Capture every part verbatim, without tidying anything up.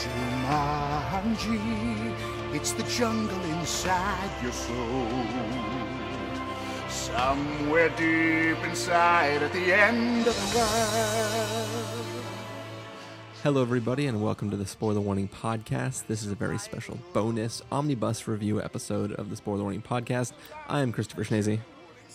Jumanji, it's the jungle inside your soul. Somewhere deep inside at the end of the world. Hello everybody and welcome to the Spoiler Warning Podcast. This is a very special bonus omnibus review episode of the Spoiler Warning Podcast. I am Christopher Schnese.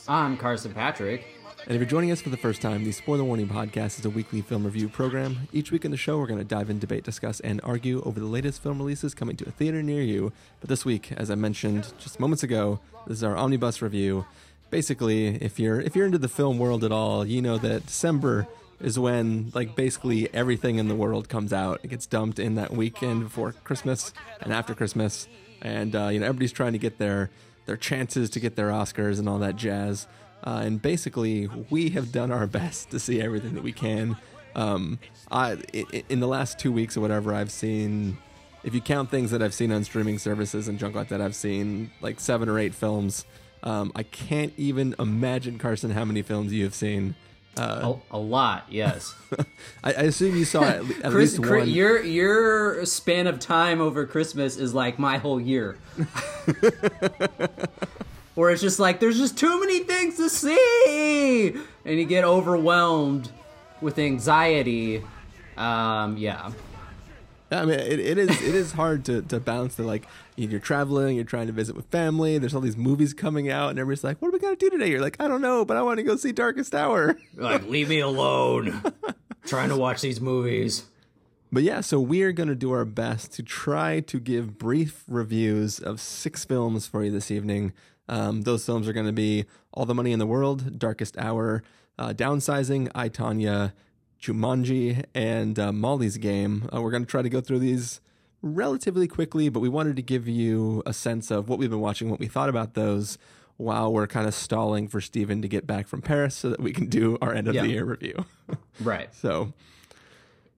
I'm Carson Patrick. And if you're joining us for the first time, the Spoiler Warning Podcast is a weekly film review program. Each week in the show, we're going to dive in, debate, discuss, and argue over the latest film releases coming to a theater near you. But this week, as I mentioned just moments ago, this is our omnibus review. Basically, if you're if you're into the film world at all, you know that December is when, like, basically everything in the world comes out. It gets dumped in that weekend before Christmas and after Christmas. And, uh, you know, everybody's trying to get their, their chances to get their Oscars and all that jazz. Uh, and basically, we have done our best to see everything that we can. Um, I, it, in the last two weeks or whatever, I've seen, if you count things that I've seen on streaming services and junk like that, I've seen like seven or eight films. Um, I can't even imagine, Carson, how many films you have seen. Uh, a, a lot, yes. I, I assume you saw at, le- at Chris, least one. Chris, your, your span of time over Christmas is like my whole year. Or it's just like, there's just too many things to see! And you get overwhelmed with anxiety. Um, yeah. I mean, it, it is it is hard to, to balance the, like, you're traveling, you're trying to visit with family, there's all these movies coming out, and everybody's like, what do we gotta do today? You're like, I don't know, but I want to go see Darkest Hour. You're like, leave me alone. Trying to watch these movies. But yeah, so we are going to do our best to try to give brief reviews of six films for you this evening. Um, those films are going to be All the Money in the World, Darkest Hour, uh, Downsizing, I, Tonya, Jumanji, and uh, Molly's Game. Uh, we're going to try to go through these relatively quickly, but we wanted to give you a sense of what we've been watching, what we thought about those, while we're kind of stalling for Steven to get back from Paris so that we can do our end of yeah. the year review. Right. So...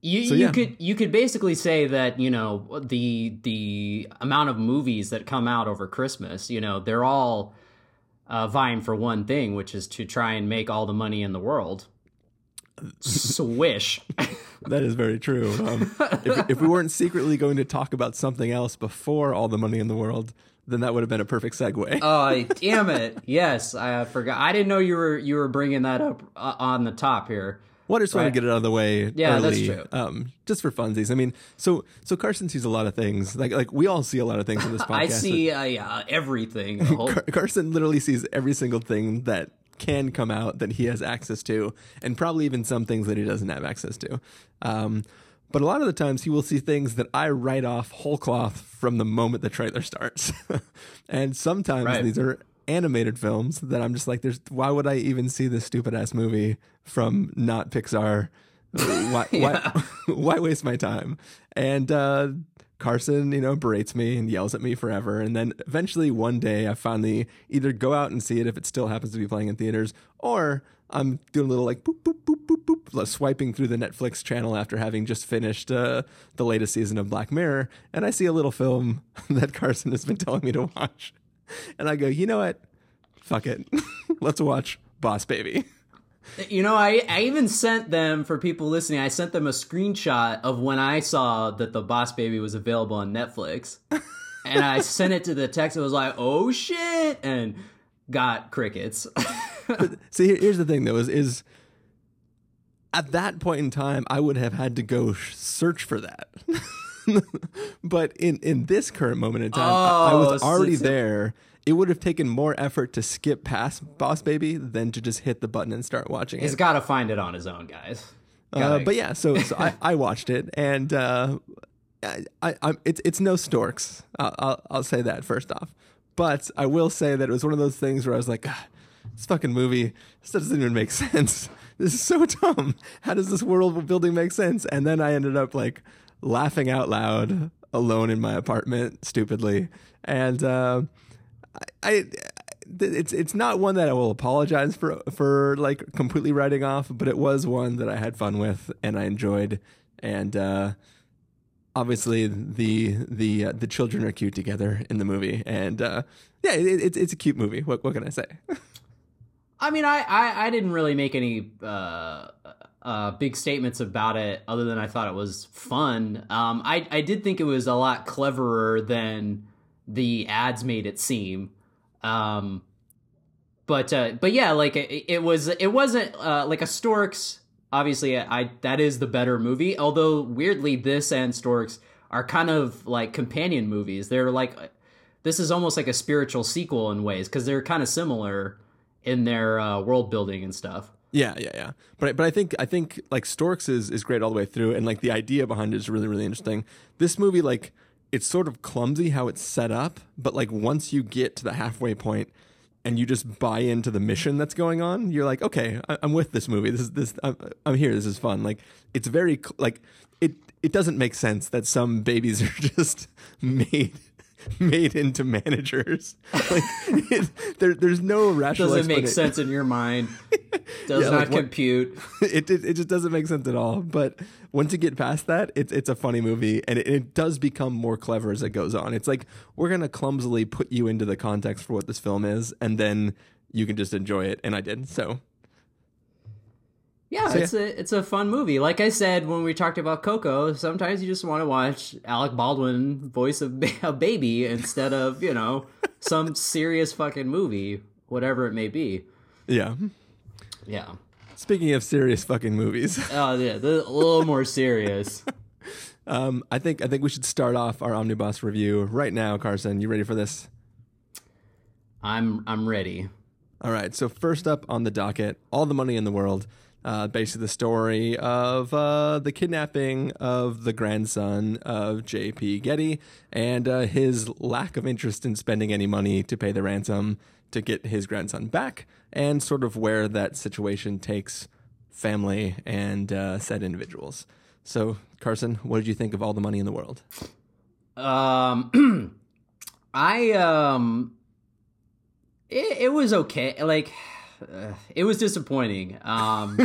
You, so, yeah. you could you could basically say that, you know, the the amount of movies that come out over Christmas, you know, they're all uh, vying for one thing, which is to try and make all the money in the world. Swish. That is very true. Um, if, if we weren't secretly going to talk about something else before All the Money in the World, then that would have been a perfect segue. Oh, uh, damn it. Yes, I forgot. I didn't know you were you were bringing that up uh, on the top here. Well, I just want right. to get it out of the way yeah, early, that's true. Um, just for funsies. I mean, so so Carson sees a lot of things. Like like we all see a lot of things in this podcast. I see uh, yeah, everything. Whole... Car- Carson literally sees every single thing that can come out that he has access to, and probably even some things that he doesn't have access to. Um, but a lot of the times he will see things that I write off whole cloth from the moment the trailer starts. And sometimes right. these are... animated films that I'm just like, there's why would I even see this stupid ass movie from not Pixar? Why yeah. why, why waste my time? And uh, Carson, you know, berates me and yells at me forever. And then eventually one day I finally either go out and see it if it still happens to be playing in theaters, or I'm doing a little like boop boop boop boop boop, like swiping through the Netflix channel after having just finished uh, the latest season of Black Mirror, and I see a little film that Carson has been telling me to watch. And I go, you know what? Fuck it. Let's watch Boss Baby. You know, I, I even sent them, for people listening, I sent them a screenshot of when I saw that the Boss Baby was available on Netflix. And I sent it to the text. It was like, oh, shit. And got crickets. See, here's the thing, though, is, is at that point in time, I would have had to go search for that. But in, in this current moment in time, oh, I was already six, there. It would have taken more effort to skip past Boss Baby than to just hit the button and start watching he's it. He's got to find it on his own, guys. Uh, but yeah, so, so I, I watched it, and uh, I, I, I'm, it's it's no Storks. I'll, I'll, I'll say that first off. But I will say that it was one of those things where I was like, God, this fucking movie, this doesn't even make sense. This is so dumb. How does this world building make sense? And then I ended up like... laughing out loud, alone in my apartment, stupidly, and uh, I, I, it's it's not one that I will apologize for for like completely writing off, but it was one that I had fun with and I enjoyed, and uh, obviously the the uh, the children are cute together in the movie, and uh, yeah, it, it's it's a cute movie. What what can I say? I mean, I, I, I didn't really make any. Uh... uh, big statements about it, other than I thought it was fun. Um, I, I did think it was a lot cleverer than the ads made it seem. Um, but, uh, but yeah, like it, it was, it wasn't, uh, like a Storks, obviously I, I, that is the better movie. Although weirdly, this and Storks are kind of like companion movies. They're like, this is almost like a spiritual sequel in ways, 'cause they're kind of similar in their uh, world building and stuff. Yeah, yeah, yeah. But but I think I think like Storks is, is great all the way through, and like the idea behind it is really, really interesting. This movie, like, it's sort of clumsy how it's set up, but like once you get to the halfway point and you just buy into the mission that's going on, you're like, okay, I, I'm with this movie. This is this. I'm, I'm here. This is fun. Like it's very like it. It doesn't make sense that some babies are just made. made into managers. Like it, there, there's no rational doesn't make sense in your mind. Does yeah, not like, compute. It, it it just doesn't make sense at all. But once you get past that, it's it's a funny movie, and it, it does become more clever as it goes on. It's like we're gonna clumsily put you into the context for what this film is, and then you can just enjoy it. And I did so. Yeah, so, it's yeah. a it's a fun movie. Like I said when we talked about Coco, sometimes you just want to watch Alec Baldwin voice of a baby instead of, you know, some serious fucking movie, whatever it may be. Yeah. Yeah. Speaking of serious fucking movies. Oh, yeah, a little more serious. um, I think I think we should start off our Omnibus review right now, Carson. You ready for this? I'm I'm ready. All right. So first up on the docket, All the Money in the World. Uh, basically the story of uh, the kidnapping of the grandson of J P Getty and uh, his lack of interest in spending any money to pay the ransom to get his grandson back, and sort of where that situation takes family and uh, said individuals. So, Carson, what did you think of All the Money in the World? Um, I, um, it, it was okay. Like... Uh, it was disappointing. Um,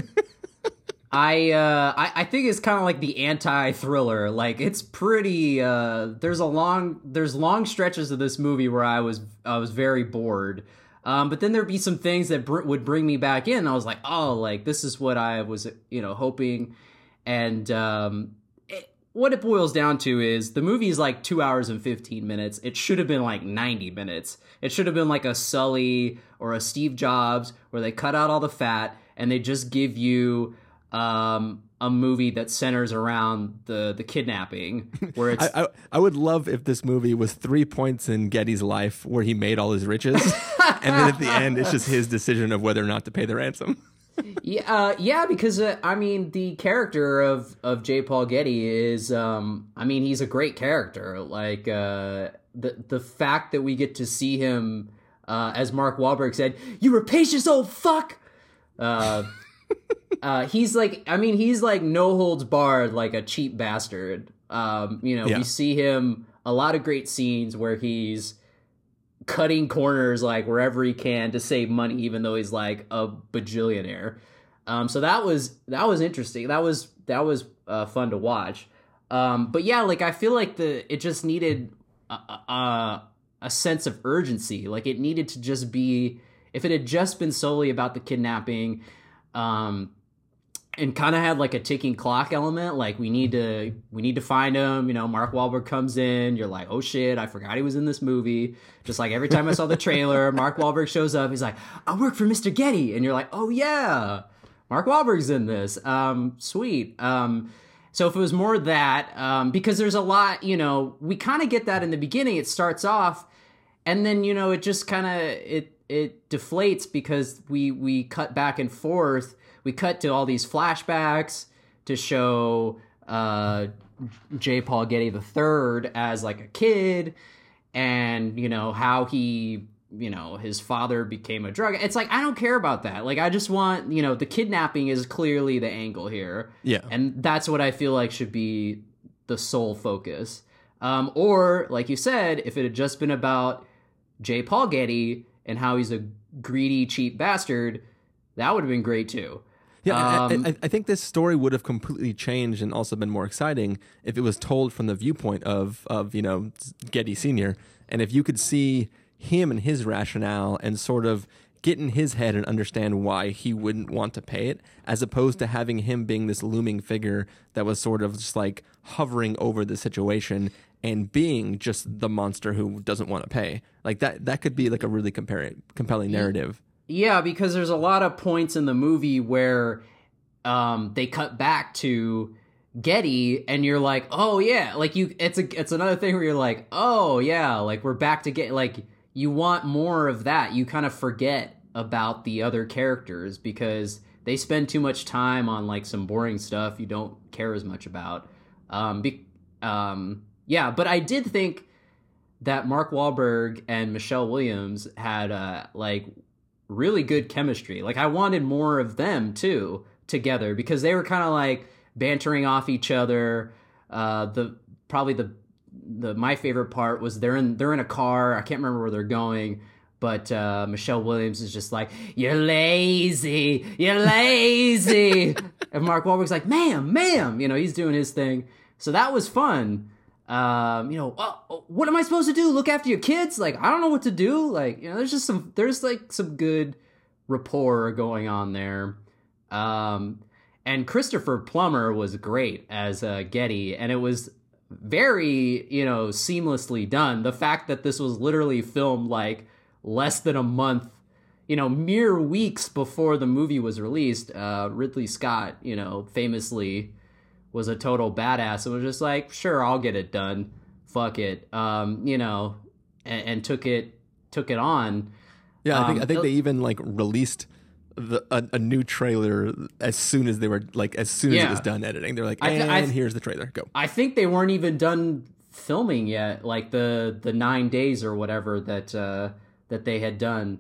I, uh, I I think it's kind of like the anti-thriller. Like it's pretty. Uh, there's a long there's long stretches of this movie where I was I was very bored. Um, but then there'd be some things that br- would bring me back in. I was like, oh, like this is what I was you know hoping. And um, it, what it boils down to is the movie is like two hours and fifteen minutes. It should have been like ninety minutes. It should have been like a Sully or a Steve Jobs, where they cut out all the fat and they just give you um, a movie that centers around the, the kidnapping. Where it's, I, I, I would love if this movie was three points in Getty's life where he made all his riches, and then at the end it's just his decision of whether or not to pay the ransom. yeah, uh, yeah, because uh, I mean the character of of J. Paul Getty is, um, I mean he's a great character. Like uh, the the fact that we get to see him. Uh, as Mark Wahlberg said, "You rapacious old fuck." Uh, uh, he's like, I mean, he's like no holds barred, like a cheap bastard. Um, you know, yeah. We see him a lot of great scenes where he's cutting corners like wherever he can to save money, even though he's like a bajillionaire. Um, so that was that was interesting. That was that was uh, fun to watch. Um, but yeah, like I feel like the it just needed. Uh, uh, a sense of urgency. Like it needed to just be, if it had just been solely about the kidnapping um, and kind of had like a ticking clock element, like we need to, we need to find him, you know, Mark Wahlberg comes in, you're like, oh shit, I forgot he was in this movie. Just like every time I saw the trailer, Mark Wahlberg shows up, he's like, I work for Mister Getty. And you're like, oh yeah, Mark Wahlberg's in this. Um, sweet. Um, So if it was more that, um, because there's a lot, you know, we kind of get that in the beginning. It starts off, and then, you know, it just kind of, it it deflates because we, we cut back and forth. We cut to all these flashbacks to show uh, J. Paul Getty the third as, like, a kid, and, you know, how he, you know, his father became a drug. It's like, I don't care about that. Like, I just want, you know, the kidnapping is clearly the angle here. Yeah. And that's what I feel like should be the sole focus. Um, or, like you said, if it had just been about J. Paul Getty and how he's a greedy, cheap bastard, that would have been great too. Yeah, um, I, I, I think this story would have completely changed and also been more exciting if it was told from the viewpoint of, of you know, Getty Senior. And if you could see him and his rationale and sort of get in his head and understand why he wouldn't want to pay it, as opposed to having him being this looming figure that was sort of just like hovering over the situation and being just the monster who doesn't want to pay. Like that, that could be like a really compar- compelling narrative. Yeah, because there's a lot of points in the movie where um, they cut back to Getty and you're like, oh yeah, like you, it's a, it's another thing where you're like, oh yeah, like we're back to Getty, like you want more of that. You kind of forget about the other characters because they spend too much time on like some boring stuff you don't care as much about. Um, be, um, yeah, but I did think that Mark Wahlberg and Michelle Williams had uh, like really good chemistry. Like I wanted more of them too together because they were kind of like bantering off each other. Uh, the probably the the my favorite part was they're in they're in a car. I can't remember where they're going, but uh, Michelle Williams is just like, "You're lazy, you're lazy," and Mark Wahlberg's like, "Ma'am, ma'am," you know, he's doing his thing. So that was fun. Um, you know, oh, what am I supposed to do? Look after your kids? Like, I don't know what to do. Like, you know, there's just some there's like some good rapport going on there. Um, And Christopher Plummer was great as uh, Getty, and it was very, you know, seamlessly done. The fact that this was literally filmed like less than a month, you know, mere weeks before the movie was released. Uh, Ridley Scott, you know, famously was a total badass and was just like, sure, I'll get it done. Fuck it. Um, you know, and, and took it took it on. Yeah, I think um, I think they even like released The, a, a new trailer as soon as they were like as soon yeah. as it was done editing. They're like, and I th- I th- here's the trailer, go. I think they weren't even done filming yet, like the the nine days or whatever that uh that they had done.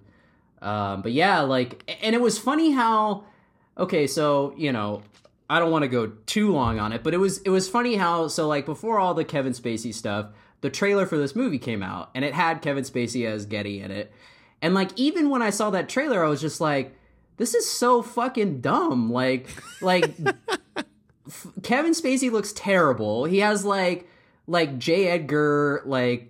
Um but yeah, like, and it was funny how, okay, so, you know, I don't want to go too long on it, but it was it was funny how, so like before all the Kevin Spacey stuff, the trailer for this movie came out and it had Kevin Spacey as Getty in it, and like even when I saw that trailer I was just like, this is so fucking dumb. Like, like f- Kevin Spacey looks terrible. He has like, like J. Edgar, like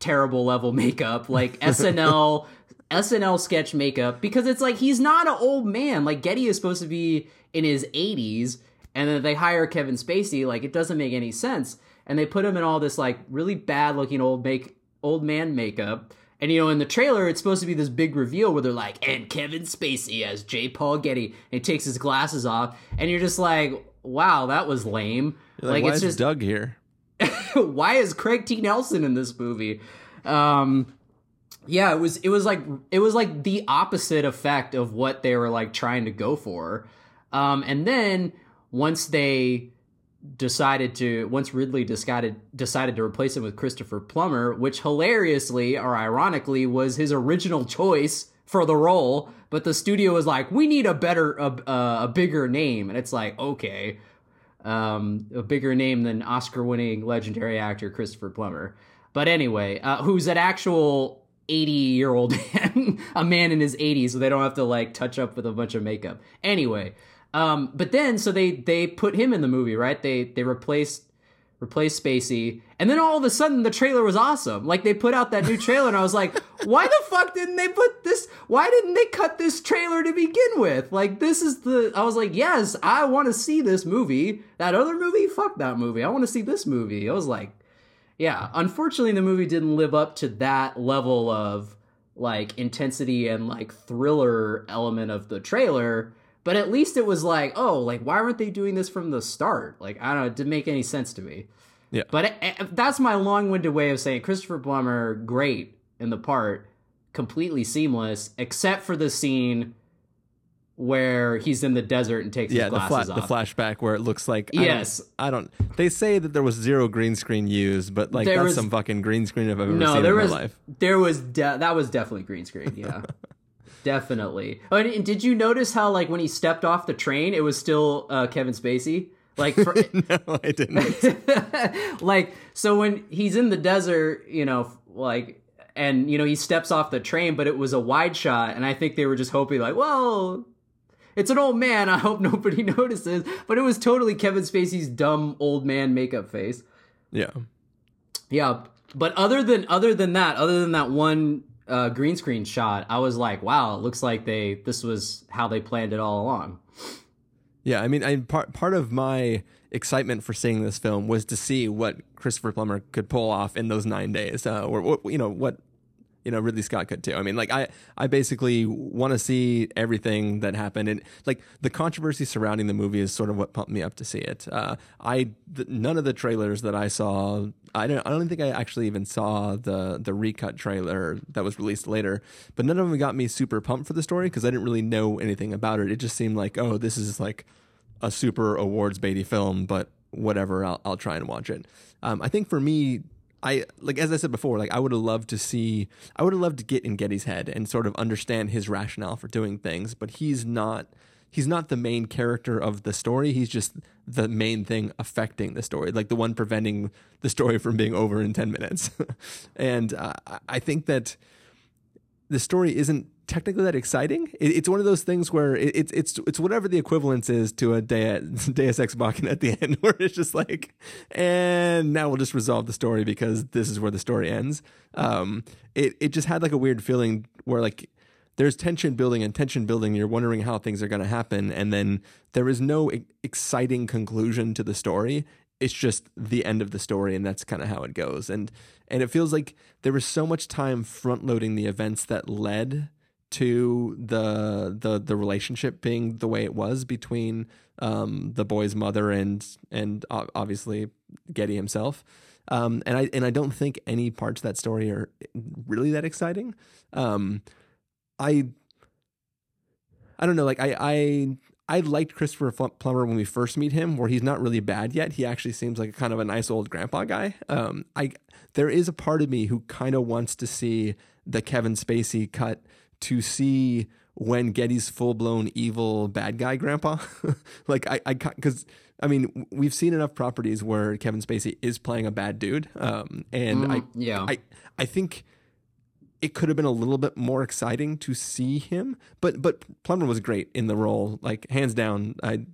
terrible level makeup, like S N L, S N L sketch makeup, because it's like, he's not an old man. Like Getty is supposed to be in his eighties, and then they hire Kevin Spacey. Like, it doesn't make any sense. And they put him in all this like really bad looking old make old man makeup. And, you know, in the trailer, it's supposed to be this big reveal where they're like, and Kevin Spacey as J. Paul Getty. And he takes his glasses off. And you're just like, wow, that was lame. You're like, like why it's is just Doug here? Why is Craig T. Nelson in this movie? Um, yeah, it was it was like it was like the opposite effect of what they were like trying to go for. Um, and then once they decided to once Ridley decided decided to replace him with Christopher Plummer, which hilariously or ironically was his original choice for the role, but the studio was like, we need a better a, a bigger name, and it's like, okay, um a bigger name than Oscar-winning legendary actor Christopher Plummer, but anyway, uh who's an actual eighty year old man, a man in his eighties, so they don't have to like touch up with a bunch of makeup anyway. Um, but then, so they, they put him in the movie, right? They they replaced replaced Spacey, and then all of a sudden the trailer was awesome. Like they put out that new trailer, and I was like, why the fuck didn't they put this? Why didn't they cut this trailer to begin with? Like this is the. I was like, yes, I want to see this movie. That other movie, fuck that movie. I want to see this movie. I was like, yeah. Unfortunately, the movie didn't live up to that level of like intensity and like thriller element of the trailer. But at least it was like, oh, like, why weren't they doing this from the start? Like, I don't know. It didn't make any sense to me. Yeah. But it, it, that's my long-winded way of saying Christopher Plummer, great in the part, completely seamless, except for the scene where he's in the desert and takes yeah, his glasses the fla- off. Yeah, the flashback where it looks like, I yes. Don't, I don't... They say that there was zero green screen used, but, like, there that's was, some fucking green screen I've ever no, seen there in was, my life. There was... De- that was definitely green screen, yeah. Definitely. Oh, and did you notice how, like, when he stepped off the train, it was still uh, Kevin Spacey? Like, for... no, I didn't. Like, so when he's in the desert, you know, like, and you know, he steps off the train, but it was a wide shot, and I think they were just hoping, like, well, it's an old man. I hope nobody notices. But it was totally Kevin Spacey's dumb old man makeup face. Yeah, yeah. But other than other than that, other than that one uh, green screen shot, I was like, wow, it looks like they this was how they planned it all along. Yeah, I mean, I, part part of my excitement for seeing this film was to see what Christopher Plummer could pull off in those nine days, uh, or, or you know what you know Ridley Scott could too. I mean, like I I basically want to see everything that happened, and like the controversy surrounding the movie is sort of what pumped me up to see it. Uh, I th- none of the trailers that I saw, I don't I don't think I actually even saw the the recut trailer that was released later, but none of them got me super pumped for the story because I didn't really know anything about it. It just seemed like, oh, this is like a super awards-baity film, but whatever, I'll, I'll try and watch it. Um, I think for me, I like as I said before, like I would have loved to see, I would have loved to get in Getty's head and sort of understand his rationale for doing things, but he's not, he's not the main character of the story. He's just the main thing affecting the story, like the one preventing the story from being over in ten minutes. And uh, I think that the story isn't technically that exciting. It, it's one of those things where it, it's it's it's whatever the equivalence is to a de- Deus Ex Machina at the end, where it's just like, and now we'll just resolve the story because this is where the story ends. um it it just had like a weird feeling where like there's tension building and tension building, you're wondering how things are going to happen, and then there is no e- exciting conclusion to the story. It's just the end of the story, and that's kind of how it goes. And and it feels like there was so much time front loading the events that led to the the the relationship being the way it was between um, the boy's mother and and obviously Getty himself. Um, and I and I don't think any parts of that story are really that exciting. Um, I I don't know. Like I I. I liked Christopher Plummer when we first meet him, where he's not really bad yet. He actually seems like kind of a nice old grandpa guy. Um, I there is a part of me who kind of wants to see the Kevin Spacey cut to see when Getty's full-blown evil bad guy grandpa. Like I, I because I mean we've seen enough properties where Kevin Spacey is playing a bad dude, um, and mm, I yeah I I think. It could have been a little bit more exciting to see him, but but Plummer was great in the role, like hands down. I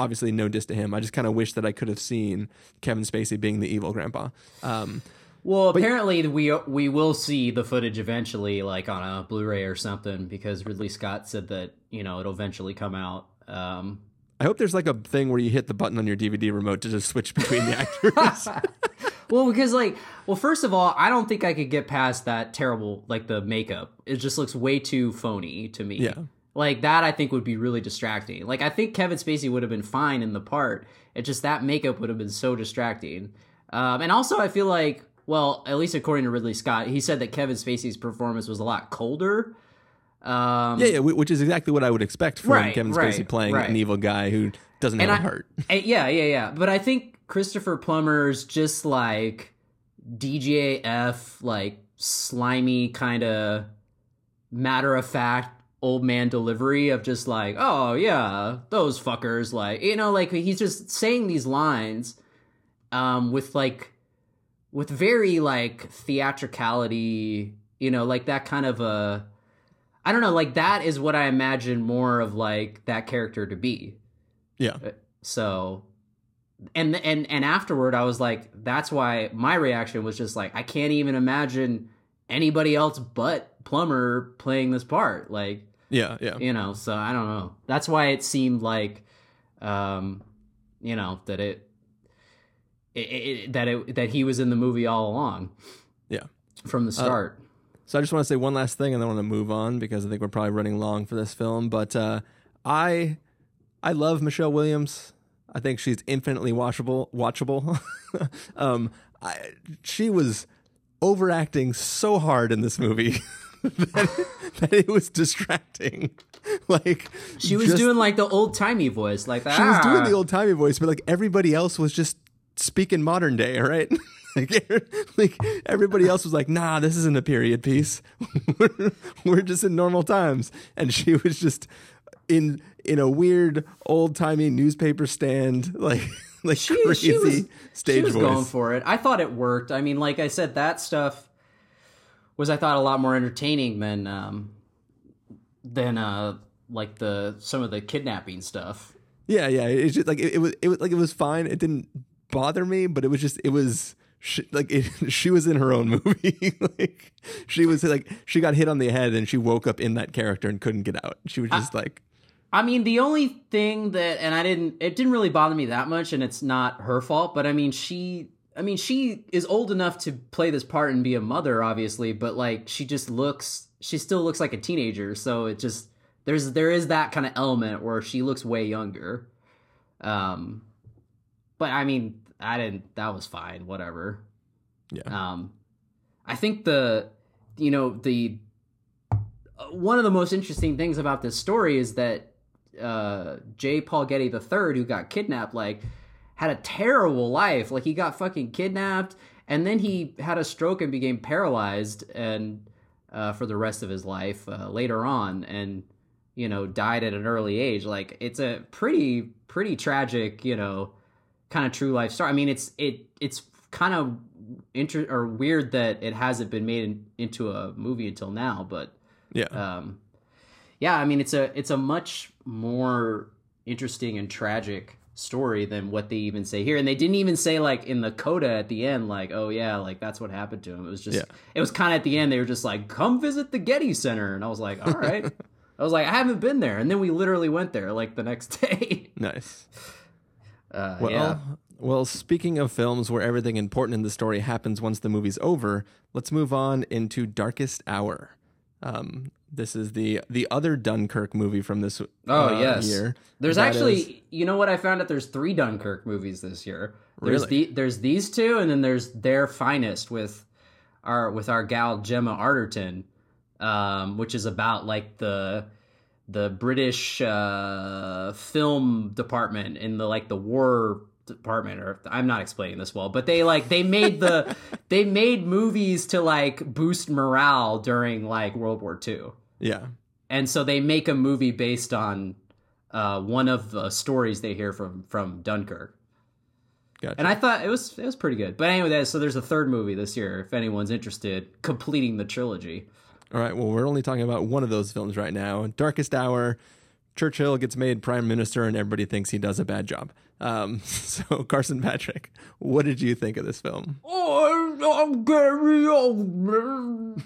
obviously no diss to him. I just kind of wish that I could have seen Kevin Spacey being the evil grandpa. Um, well, apparently but, we we will see the footage eventually, like on a Blu-ray or something, because Ridley Scott said that you know it'll eventually come out. Um, I hope there's like a thing where you hit the button on your D V D remote to just switch between the actors. Well, because like, well, first of all, I don't think I could get past that terrible, like the makeup. It just looks way too phony to me. Yeah. Like that, I think would be really distracting. Like I think Kevin Spacey would have been fine in the part. It just that makeup would have been so distracting. Um, and also, I feel like, well, at least according to Ridley Scott, he said that Kevin Spacey's performance was a lot colder. Um, yeah, yeah, which is exactly what I would expect from right, Kevin Spacey right, playing right. an evil guy who doesn't have and a I, heart. Yeah, yeah, yeah. But I think Christopher Plummer's just like D J F, like slimy kind of matter of fact old man delivery of just like, oh yeah, those fuckers, like, you know, like he's just saying these lines um, with like with very like theatricality, you know, like that kind of a, I don't know, like that is what I imagine more of like that character to be. Yeah. So. And and and afterward, I was like, that's why my reaction was just like, I can't even imagine anybody else but Plummer playing this part. Like, yeah, yeah, you know. So I don't know. That's why it seemed like, um, you know, that it, it, it that it that he was in the movie all along. Yeah, from the start. Uh, so I just want to say one last thing, and then I want to move on because I think we're probably running long for this film. But uh, I I love Michelle Williams. I think she's infinitely watchable. Watchable. um, I, she was overacting so hard in this movie that, that it was distracting. Like she was just doing like the old timey voice, like that. She was doing the old timey voice, but like everybody else was just speaking modern day, right? Like, like everybody else was like, nah, this isn't a period piece. we're, we're just in normal times, and she was just in. in a weird old timey newspaper stand, like like she, crazy she was, stage she was voice. Going for it. I thought it worked. I mean, like I said, that stuff was I thought a lot more entertaining than um, than uh, like the some of the kidnapping stuff. Yeah, yeah. It's just like it, it was it was like it was fine. It didn't bother me, but it was just it was she, like it, she was in her own movie. Like she was like she got hit on the head and she woke up in that character and couldn't get out. She was just I, like, I mean, the only thing that, and I didn't, it didn't really bother me that much, and it's not her fault. But I mean, she, I mean, she is old enough to play this part and be a mother, obviously. But like, she just looks, she still looks like a teenager. So it just there's there is that kind of element where she looks way younger. Um, but I mean, I didn't, that was fine, whatever. Yeah. Um, I think the, you know, the, one of the most interesting things about this story is that, uh, J. Paul Getty the third, who got kidnapped, like had a terrible life. Like he got fucking kidnapped and then he had a stroke and became paralyzed and, uh, for the rest of his life, uh, later on. And, you know, died at an early age. Like it's a pretty, pretty tragic, you know, kind of true life story. I mean, it's it it's kind of inter- or weird that it hasn't been made in, into a movie until now, but yeah, um, yeah. I mean, it's a it's a much more interesting and tragic story than what they even say here, and they didn't even say like in the coda at the end, like, oh yeah, like that's what happened to him. It was just yeah. It was kind of at the end. They were just like, come visit the Getty Center, and I was like, all right. I was like, I haven't been there, and then we literally went there like the next day. Nice. Uh, well, yeah. well, speaking of films where everything important in the story happens once the movie's over, let's move on into Darkest Hour. Um, this is the the other Dunkirk movie from this uh, oh, yes. year. There's that actually, is... you know what I found out? There's three Dunkirk movies this year. There's really? the there's these two, and then there's Their Finest with our with our gal Gemma Arterton, um, which is about like the. the British uh, film department in the like the war department, or I'm not explaining this well, but they like they made the they made movies to like boost morale during like World War Two. Yeah, and so they make a movie based on uh, one of the stories they hear from from Dunkirk. Gotcha. And I thought it was it was pretty good. But anyway, so there's a third movie this year if anyone's interested, completing the trilogy. All right, well, we're only talking about one of those films right now. Darkest Hour, Churchill gets made prime minister, and everybody thinks he does a bad job. Um, so, Carson Patrick, what did you think of this film? Oh, I'm Gary Oldman.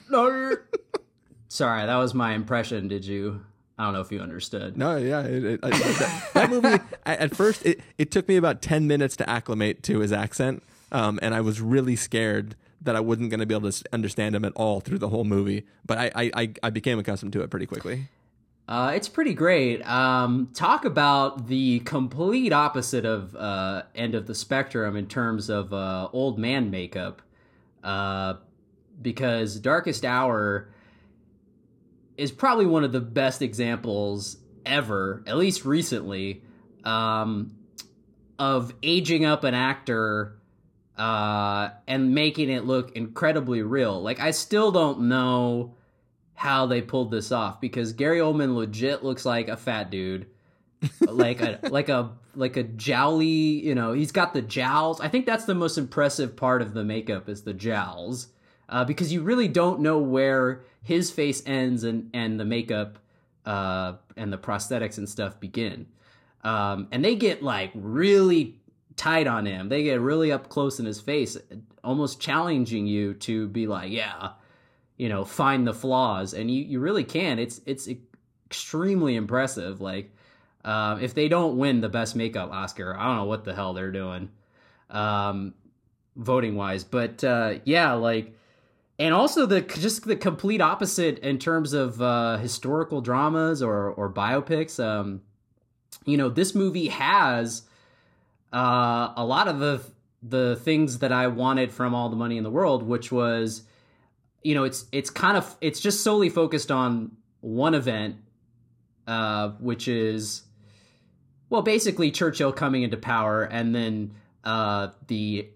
Sorry, that was my impression. Did you? I don't know if you understood. No, yeah. It, it, I, that, that movie, I, at first, it, it took me about ten minutes to acclimate to his accent, um, and I was really scared that I wasn't going to be able to understand him at all through the whole movie. But I I, I became accustomed to it pretty quickly. Uh, it's pretty great. Um, talk about the complete opposite of uh, end of the spectrum in terms of uh, old man makeup. Uh, because Darkest Hour is probably one of the best examples ever, at least recently, um, of aging up an actor uh and making it look incredibly real. Like I still don't know how they pulled this off because Gary Oldman legit looks like a fat dude. Like a like a like a jowly, you know, he's got the jowls. I think that's the most impressive part of the makeup is the jowls. Uh because you really don't know where his face ends and and the makeup uh and the prosthetics and stuff begin. Um and they get like really tight on him. They get really up close in his face, almost challenging you to be like, yeah, you know, find the flaws. And you, you really can. It's it's extremely impressive. Like, um, if they don't win the best makeup Oscar, I don't know what the hell they're doing, um, voting wise. But uh, yeah, like, and also the just the complete opposite in terms of uh, historical dramas or or biopics. Um, you know, this movie has Uh, a lot of the the things that I wanted from All the Money in the World, which was, you know, it's it's kind of it's just solely focused on one event, uh, which is, well, basically Churchill coming into power and then uh, the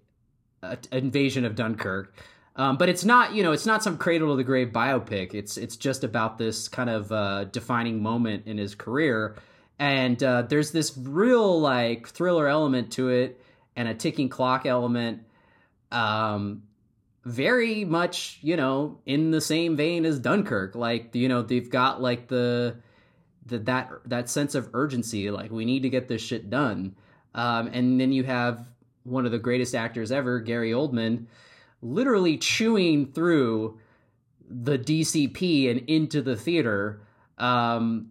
uh, invasion of Dunkirk. Um, but it's not, you know, it's not some cradle to the grave biopic. It's it's just about this kind of uh, defining moment in his career. And uh, there's this real, like, thriller element to it and a ticking clock element. Um, very much, you know, in the same vein as Dunkirk. Like, you know, they've got, like, the, the that that sense of urgency. Like, we need to get this shit done. Um, and then you have one of the greatest actors ever, Gary Oldman, literally chewing through the D C P and into the theater um,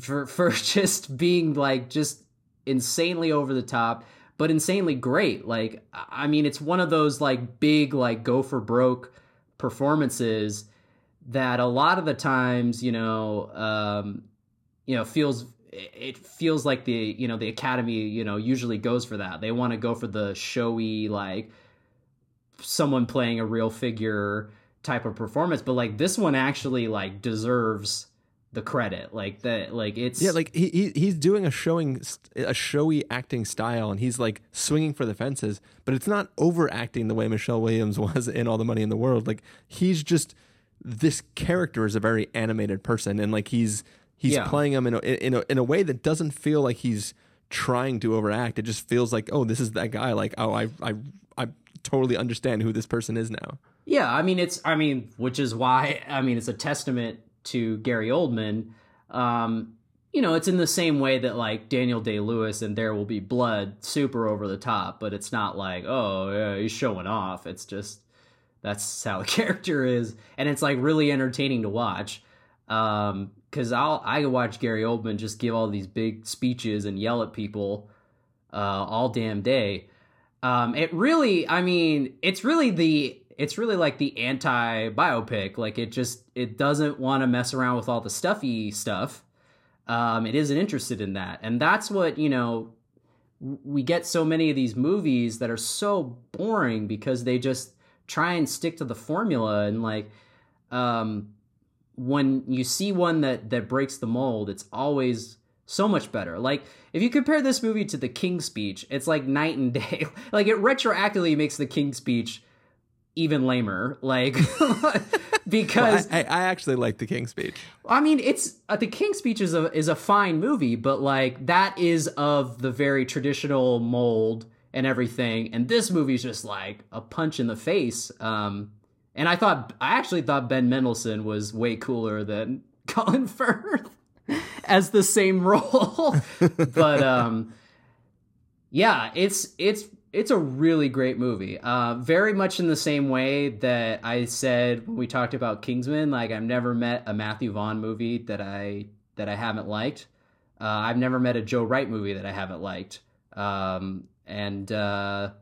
for, for just being like just insanely over the top, but insanely great. Like, I mean, it's one of those like big, like go for broke performances that a lot of the times, you know, um, you know, feels, it feels like the, you know, the Academy, you know, usually goes for that. They want to go for the showy, like someone playing a real figure type of performance. But like this one actually like deserves the credit, like that, like it's yeah, like he, he he's doing a showing a showy acting style, and he's like swinging for the fences, but it's not overacting the way Michelle Williams was in All the Money in the World. Like he's just, this character is a very animated person, and like he's he's yeah. playing him in a, in a in a way that doesn't feel like he's trying to overact. It just feels like, oh, this is that guy. Like, oh, I I I totally understand who this person is now. Yeah, I mean it's I mean which is why I mean it's a testament to Gary Oldman. Um, you know, it's in the same way that like Daniel Day-Lewis and There Will Be Blood, super over the top, but it's not like, oh, yeah, he's showing off. It's just, that's how the character is. And it's like really entertaining to watch. Um, cause I'll, I watch Gary Oldman just give all these big speeches and yell at people, uh, all damn day. Um, it really, I mean, it's really the, It's really like the anti-biopic. Like it just, it doesn't want to mess around with all the stuffy stuff. Um, it isn't interested in that. And that's what, you know, we get so many of these movies that are so boring because they just try and stick to the formula. And like, um, when you see one that, that breaks the mold, it's always so much better. Like if you compare this movie to The King's Speech, it's like night and day. Like it retroactively makes The King's Speech even lamer, like because well, I, I actually like The King's Speech. I mean, it's uh, The King's Speech is a is a fine movie, but like that is of the very traditional mold and everything. And this movie's just like a punch in the face. Um, and I thought I actually thought Ben Mendelsohn was way cooler than Colin Firth as the same role, but um, yeah, it's it's. It's a really great movie. Uh, very much in the same way that I said when we talked about Kingsman, like I've never met a Matthew Vaughn movie that I that I haven't liked. Uh, I've never met a Joe Wright movie that I haven't liked. Um, and uh,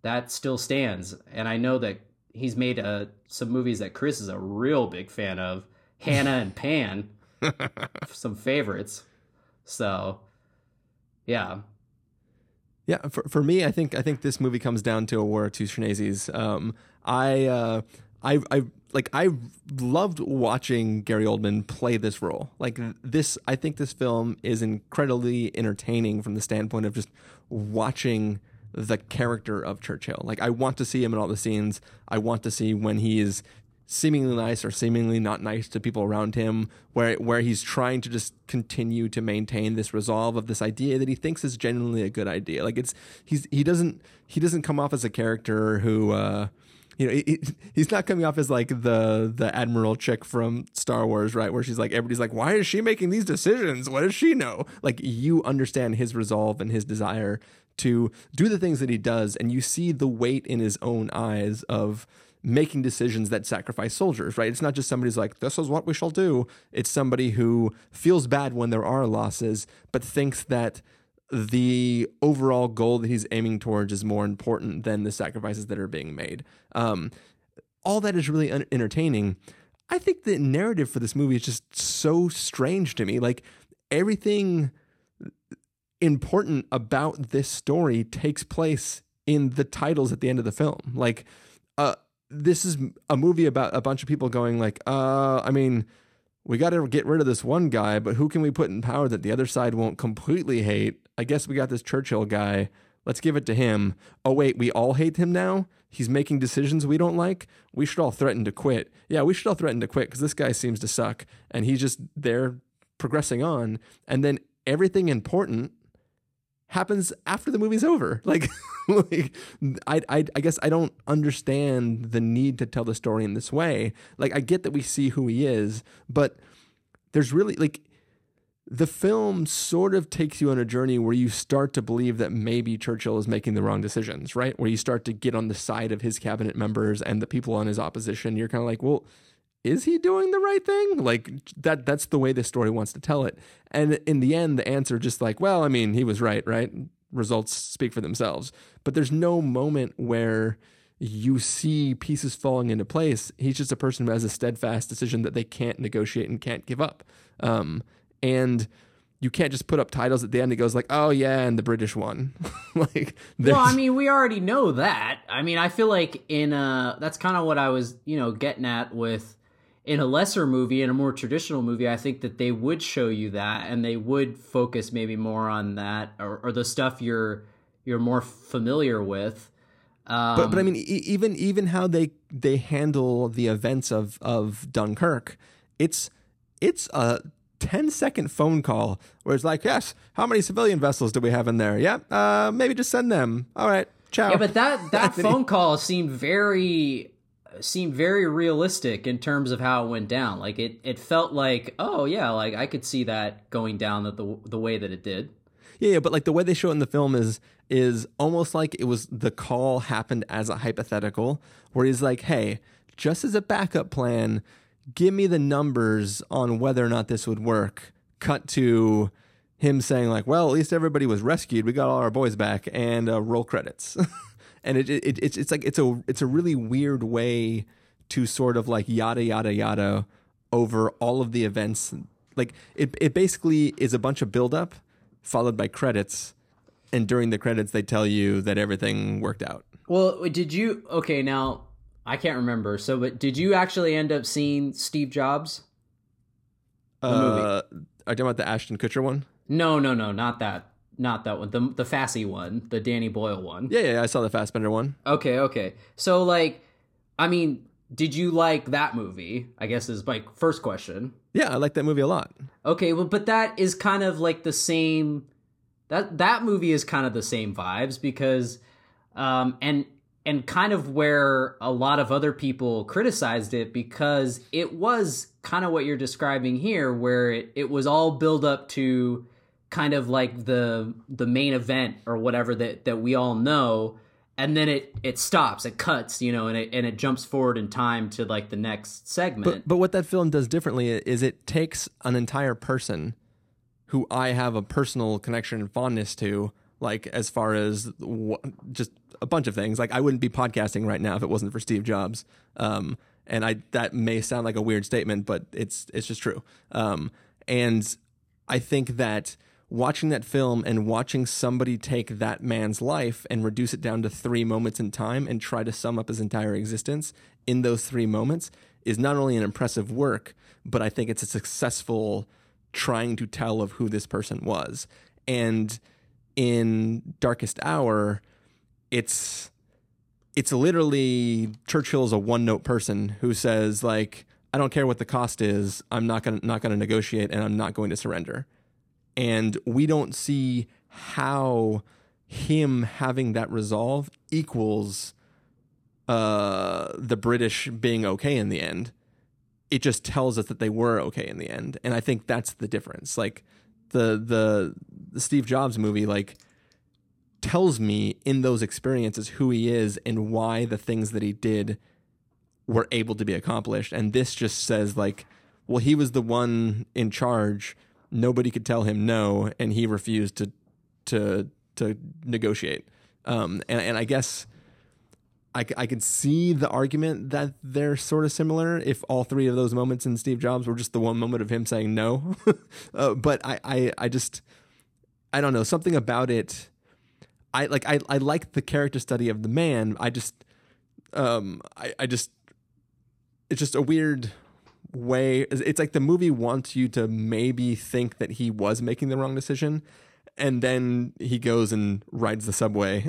that still stands. And I know that he's made uh, some movies that Chris is a real big fan of, Hannah and Pan, some favorites. So, yeah. Yeah, for for me, I think I think this movie comes down to a war or two Schnese's. Um, I uh, I I like I loved watching Gary Oldman play this role. Like this, I think this film is incredibly entertaining from the standpoint of just watching the character of Churchill. Like I want to see him in all the scenes. I want to see when he is seemingly nice or seemingly not nice to people around him, where where he's trying to just continue to maintain this resolve of this idea that he thinks is genuinely a good idea. Like it's he's he doesn't he doesn't come off as a character who uh you know he, he's not coming off as like the the Admiral chick from Star Wars, right, where she's like, everybody's like, why is she making these decisions, what does she know? Like you understand his resolve and his desire to do the things that he does, and you see the weight in his own eyes of making decisions that sacrifice soldiers, right? It's not just somebody's like, this is what we shall do. It's somebody who feels bad when there are losses, but thinks that the overall goal that he's aiming towards is more important than the sacrifices that are being made. Um, all that is really un- entertaining. I think the narrative for this movie is just so strange to me. Like everything important about this story takes place in the titles at the end of the film. Like, uh, This is a movie about a bunch of people going like, uh, I mean, we got to get rid of this one guy, but who can we put in power that the other side won't completely hate? I guess we got this Churchill guy. Let's give it to him. Oh, wait, we all hate him now? He's making decisions we don't like? We should all threaten to quit. Yeah, we should all threaten to quit because this guy seems to suck. And he's just there progressing on. And then everything important happens after the movie's over. Like, like I, I I guess I don't understand the need to tell the story in this way. Like, I get that we see who he is, but there's really, like, the film sort of takes you on a journey where you start to believe that maybe Churchill is making the wrong decisions, right? Where you start to get on the side of his cabinet members and the people on his opposition. You're kind of like, well, is he doing the right thing? Like that, that's the way this story wants to tell it. And in the end, the answer just like, well, I mean, he was right, right? Results speak for themselves, but there's no moment where you see pieces falling into place. He's just a person who has a steadfast decision that they can't negotiate and can't give up. Um, and you can't just put up titles at the end. It goes like, oh yeah, and the British won. Like, there's... well, I mean, we already know that. I mean, I feel like in a, that's kind of what I was, you know, getting at with, in a lesser movie, in a more traditional movie, I think that they would show you that, and they would focus maybe more on that, or, or the stuff you're you're more familiar with. Um, but but I mean, e- even even how they they handle the events of of Dunkirk, it's it's a ten second phone call where it's like, yes, how many civilian vessels do we have in there? Yeah, uh, maybe just send them. All right, ciao. Yeah, but that that phone call seemed very. seemed very realistic in terms of how it went down. Like it, it felt like, oh yeah, like I could see that going down the, the, the way that it did. Yeah, yeah, but like the way they show it in the film is is almost like it was the call happened as a hypothetical, where he's like, hey, just as a backup plan, give me the numbers on whether or not this would work. Cut to him saying like, well, at least everybody was rescued. We got all our boys back, and uh, roll credits. And it, it it's it's like it's a it's a really weird way to sort of like yada yada yada over all of the events. Like it it basically is a bunch of buildup followed by credits, and during the credits they tell you that everything worked out. Well, did you okay? Now I can't remember. So, but did you actually end up seeing Steve Jobs? The uh, movie? Are you talking about the Ashton Kutcher one? No, no, no, not that. Not that one, the the Fassi one, the Danny Boyle one. Yeah, yeah, I saw the Fassbender one. Okay, okay. So, like, I mean, did you like that movie? I guess is my first question. Yeah, I like that movie a lot. Okay, well, but that is kind of like the same. That that movie is kind of the same vibes because, um, and and kind of where a lot of other people criticized it because it was kind of what you're describing here, where it it was all build up to. Kind of like the the main event or whatever that, that we all know, and then it, it stops, it cuts, you know, and it and it jumps forward in time to like the next segment. But, but what that film does differently is it takes an entire person who I have a personal connection and fondness to, like as far as what, just a bunch of things. Like I wouldn't be podcasting right now if it wasn't for Steve Jobs. Um, and I that may sound like a weird statement, but it's it's just true. Um, and I think that. Watching that film and watching somebody take that man's life and reduce it down to three moments in time and try to sum up his entire existence in those three moments is not only an impressive work, but I think it's a successful trying to tell of who this person was. And in Darkest Hour, it's it's literally Churchill's a one-note person who says, like, I don't care what the cost is, I'm not gonna not gonna negotiate and I'm not going to surrender. And we don't see how him having that resolve equals uh, the British being okay in the end. It just tells us that they were okay in the end. And I think that's the difference. Like the the, the Steve Jobs movie, like tells me in those experiences who he is and why the things that he did were able to be accomplished. And this just says like, well, he was the one in charge. Nobody could tell him no, and he refused to to to negotiate. Um, and, and I guess I, I could see the argument that they're sort of similar if all three of those moments in Steve Jobs were just the one moment of him saying no. uh, but I, I, I just, I don't know, something about it. I like I, I like the character study of the man. I just, um, I, I just, it's just a weird... way it's like the movie wants you to maybe think that he was making the wrong decision, and then he goes and rides the subway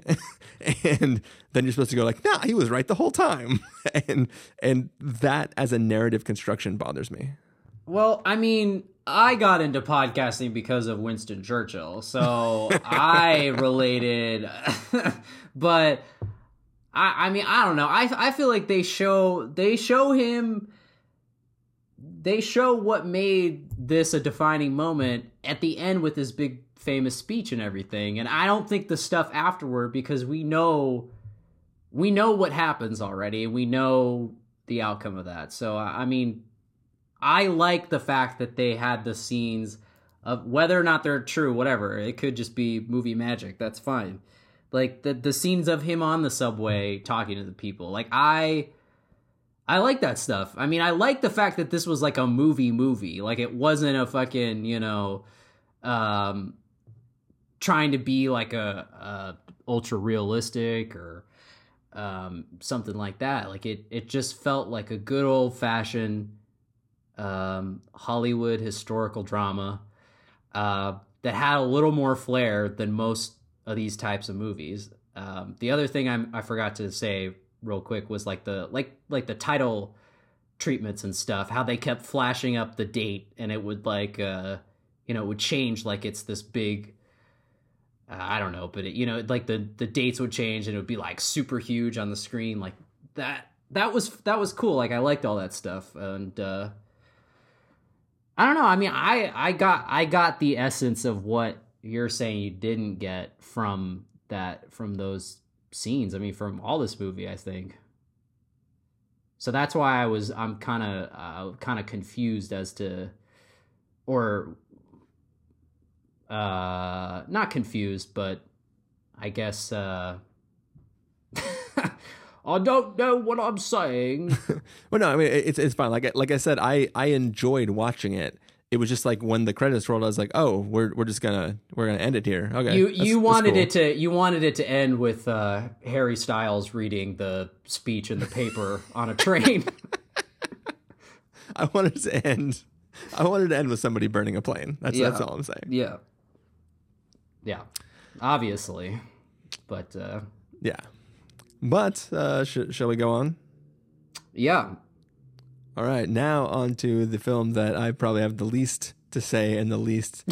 and then you're supposed to go like, nah, he was right the whole time. and and that as a narrative construction bothers me. Well, I mean, I got into podcasting because of Winston Churchill, so I related. But I I mean, I don't know, I I feel like they show they show him They show what made this a defining moment at the end with his big famous speech and everything. And I don't think the stuff afterward, because we know we know what happens already, and we know the outcome of that. So, I mean, I like the fact that they had the scenes of, whether or not they're true, whatever, it could just be movie magic, that's fine. Like, the the scenes of him on the subway talking to the people. Like, I... I like that stuff. I mean, I like the fact that this was like a movie movie. Like, it wasn't a fucking, you know, um, trying to be like a, a ultra realistic or um, something like that. Like, it, it just felt like a good old fashioned um, Hollywood historical drama uh, that had a little more flair than most of these types of movies. Um, the other thing I'm, I forgot to say real quick was like the like like the title treatments and stuff, how they kept flashing up the date, and it would like uh you know, it would change, like it's this big uh, I don't know, but it, you know, like the the dates would change and it would be like super huge on the screen. Like that that was that was cool. Like, I liked all that stuff. And uh I don't know, I mean, I I got I got the essence of what you're saying you didn't get from that from those scenes, I mean, from all this movie, I think. So that's why I was, I'm kind of, uh, kind of confused as to, or, uh, not confused, but I guess, uh, I don't know what I'm saying. Well, no, I mean, it's, it's fine. Like, like I said, I, I enjoyed watching it. It was just like when the credits rolled, I was like, "Oh, we're we're just gonna we're gonna end it here." Okay, you you wanted cool. it to you wanted it to end with uh, Harry Styles reading the speech in the paper on a train. I wanted it to end. I wanted to end with somebody burning a plane. That's yeah. that's all I'm saying. Yeah, yeah, obviously, but uh, yeah, but uh, sh- shall we go on? Yeah. All right, now on to the film that I probably have the least to say and the least,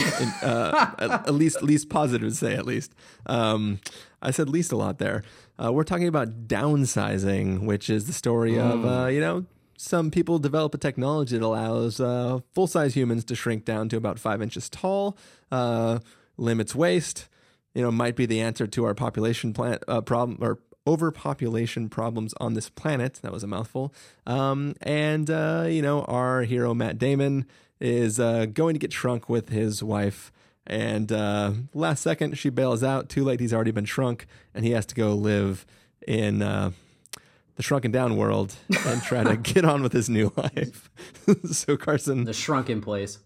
uh, at least, least positive to say, at least. Um, I said least a lot there. Uh, we're talking about Downsizing, which is the story mm. of, uh, you know, some people develop a technology that allows uh, full-size humans to shrink down to about five inches tall, uh, limits waste, you know, might be the answer to our population plan- uh, problem or overpopulation problems on this planet. That was a mouthful. Um, and, uh, you know, our hero, Matt Damon, is uh, going to get shrunk with his wife. And uh, last second, she bails out. Too late, he's already been shrunk. And he has to go live in uh, the shrunken down world and try to get on with his new life. So, Carson. The shrunken place.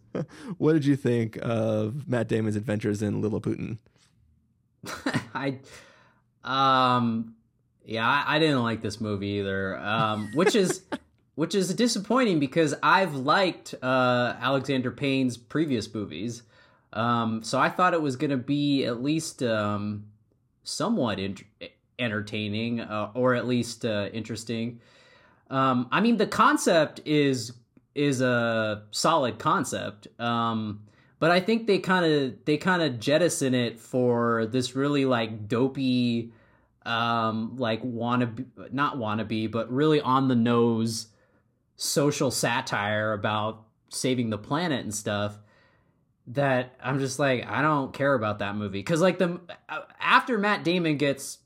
What did you think of Matt Damon's adventures in Little Putin? I... Um... Yeah, I, I didn't like this movie either, um, which is which is disappointing because I've liked uh, Alexander Payne's previous movies, um, so I thought it was going to be at least um, somewhat in- entertaining uh, or at least uh, interesting. Um, I mean, the concept is is a solid concept, um, but I think they kind of they kind of jettison it for this really like dopey. Um, like wannabe, not wannabe, but really on the nose social satire about saving the planet and stuff that I'm just like, I don't care about that movie. Cause like the, after Matt Damon gets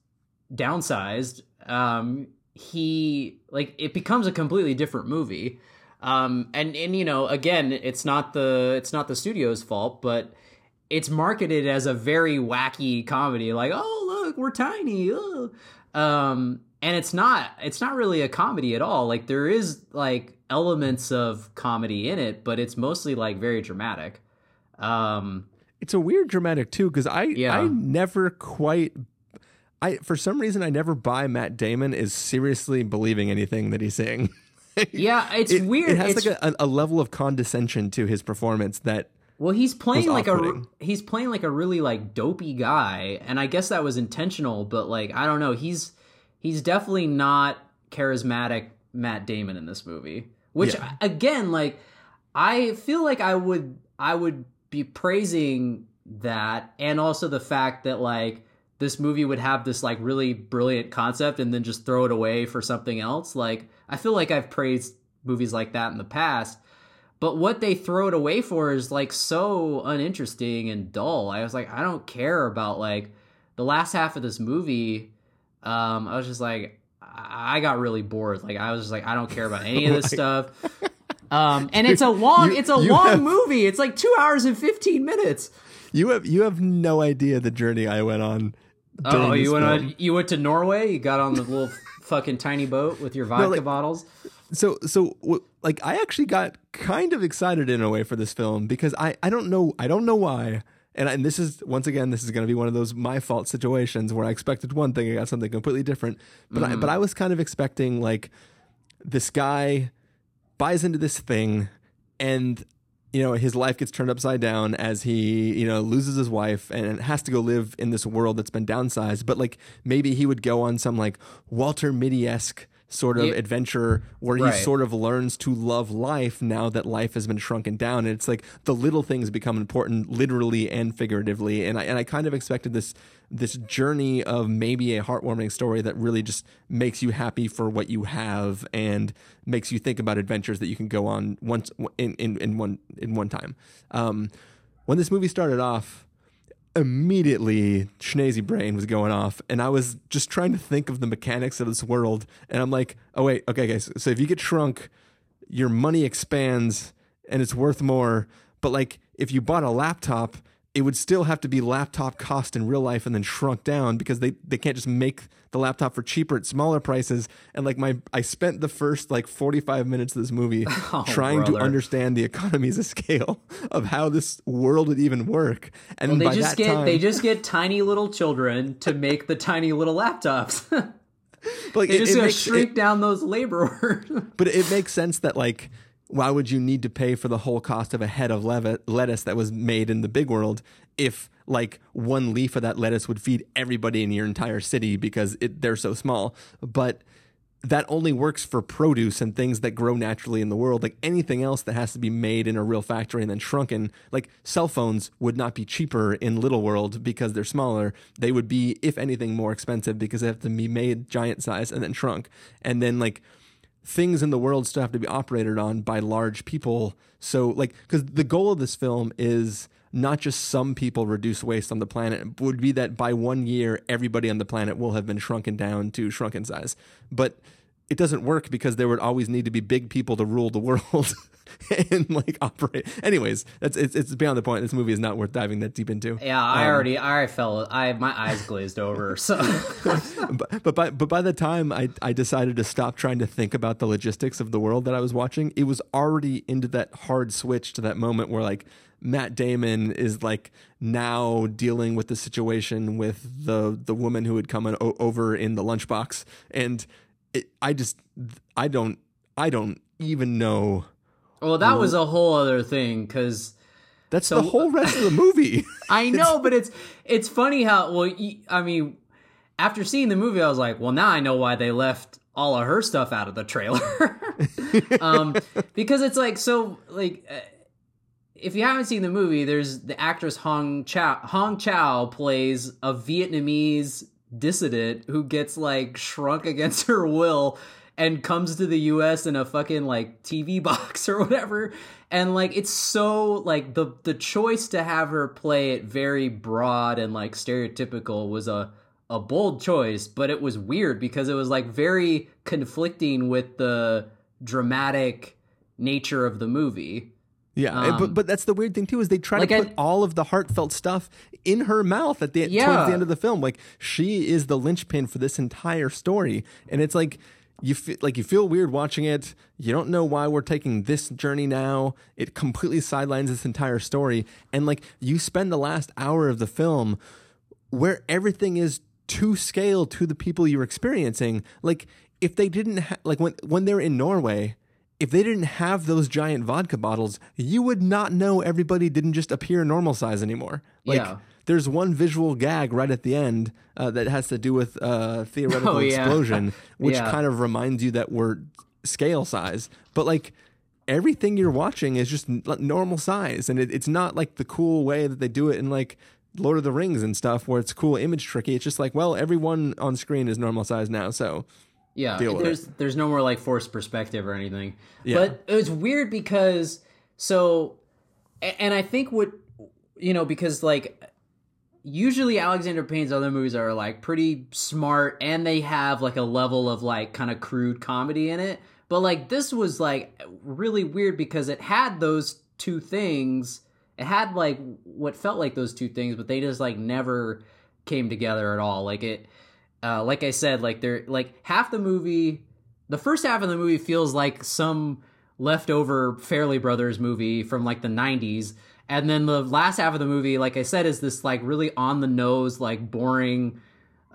downsized, um, he like, it becomes a completely different movie. Um, and, and, you know, again, it's not the, it's not the studio's fault, but it's marketed as a very wacky comedy. Like, oh, we're tiny. Ugh. Um, and it's not, it's not really a comedy at all. Like there is like elements of comedy in it, but it's mostly like very dramatic. Um, it's a weird dramatic too. Cause I, yeah. I never quite, I, for some reason I never buy Matt Damon is seriously believing anything that he's saying. Yeah. It's it, weird. It has it's, like a, a level of condescension to his performance that, well, he's playing like a he's playing like a really like dopey guy, and I guess that was intentional. But like I don't know, he's he's definitely not charismatic Matt Damon in this movie. Which yeah. again, like I feel like I would I would be praising that, and also the fact that like this movie would have this like really brilliant concept and then just throw it away for something else. Like I feel like I've praised movies like that in the past. But what they throw it away for is, like, so uninteresting and dull. I was like, I don't care about, like, the last half of this movie. Um, I was just like, I got really bored. Like, I was just like, I don't care about any of this stuff. Um, and it's a long, you, it's a long have, movie. It's like two hours and fifteen minutes. You have, you have no idea the journey I went on. Oh, you went on, you went to Norway. You got on the little fucking tiny boat with your vodka no, like, bottles. So, so like, I actually got kind of excited in a way for this film because I, I don't know, I don't know why. And, I, and this is, once again, this is going to be one of those my fault situations where I expected one thing, I got something completely different. But mm. I, but I was kind of expecting, like, this guy buys into this thing and, you know, his life gets turned upside down as he, you know, loses his wife and has to go live in this world that's been downsized. But, like, maybe he would go on some, like, Walter Mitty-esque sort of yeah. adventure where right. he sort of learns to love life now that life has been shrunken down, and it's like the little things become important, literally and figuratively. And I and I kind of expected this this journey of maybe a heartwarming story that really just makes you happy for what you have and makes you think about adventures that you can go on once in in, in one in one time. Um, when this movie started off, immediately Schneezy brain was going off, and I was just trying to think of the mechanics of this world, and I'm like, oh wait, okay guys, so if you get shrunk, your money expands and it's worth more, but like if you bought a laptop, it would still have to be laptop cost in real life and then shrunk down because they, they can't just make the laptop for cheaper at smaller prices. And like my, I spent the first like forty-five minutes of this movie oh, trying brother. to understand the economies of scale of how this world would even work. And well, they by just that get, time, they just get tiny little children to make the tiny little laptops. Like, they it, just it makes, shrink it, down those laborers. But it makes sense that like, why would you need to pay for the whole cost of a head of lettuce that was made in the big world if like one leaf of that lettuce would feed everybody in your entire city because it, they're so small? But that only works for produce and things that grow naturally in the world. Like anything else that has to be made in a real factory and then shrunken, like cell phones would not be cheaper in Little World because they're smaller. They would be, if anything, more expensive because they have to be made giant size and then shrunk. And then like things in the world still have to be operated on by large people. So like, because the goal of this film is not just some people reduce waste on the planet, it would be that by one year, everybody on the planet will have been shrunken down to shrunken size. But it doesn't work because there would always need to be big people to rule the world and like operate. Anyways, that's it's, it's beyond the point. This movie is not worth diving that deep into. Yeah, I um, already, I already fell, I my eyes glazed over. So, but, but by but by the time I I decided to stop trying to think about the logistics of the world that I was watching, it was already into that hard switch to that moment where like Matt Damon is like now dealing with the situation with the the woman who had come in, o- over in the lunchbox and. It, I just, I don't, I don't even know. Well, that what, was a whole other thing because that's so, the whole rest of the movie. I know, but it's it's funny how. Well, I mean, after seeing the movie, I was like, well, now I know why they left all of her stuff out of the trailer. um, because it's like so. Like, if you haven't seen the movie, there's the actress Hong Chau. Hong Chau plays a Vietnamese dissident who gets like shrunk against her will and comes to the U S in a fucking like T V box or whatever, and like it's so like the the choice to have her play it very broad and like stereotypical was a a bold choice, but it was weird because it was like very conflicting with the dramatic nature of the movie. Yeah, um, but but that's the weird thing too, is they try like to put I, all of the heartfelt stuff in her mouth at the yeah. towards the end of the film. Like she is the linchpin for this entire story, and it's like you feel, like you feel weird watching it. You don't know why we're taking this journey now. It completely sidelines this entire story, and like you spend the last hour of the film where everything is to scale to the people you're experiencing. Like if they didn't ha- like when when they're in Norway. If they didn't have those giant vodka bottles, you would not know everybody didn't just appear normal size anymore. Like, yeah. There's one visual gag right at the end uh, that has to do with a uh, theoretical oh, yeah. explosion, which yeah. kind of reminds you that we're scale size. But, like, everything you're watching is just normal size. And it, it's not, like, the cool way that they do it in, like, Lord of the Rings and stuff where it's cool image tricky. It's just like, well, everyone on screen is normal size now, so... Yeah, there's it. there's no more like forced perspective or anything. Yeah. But it was weird because So, and I think what, you know, because like usually Alexander Payne's other movies are like pretty smart and they have like a level of like kind of crude comedy in it. But like this was like really weird because it had those two things. It had like what felt like those two things, but they just like never came together at all. Like it, uh, like I said, like they're like half the movie, the first half of the movie feels like some leftover Fairley Brothers movie from like the nineties. And then the last half of the movie, like I said, is this like really on the nose, like boring,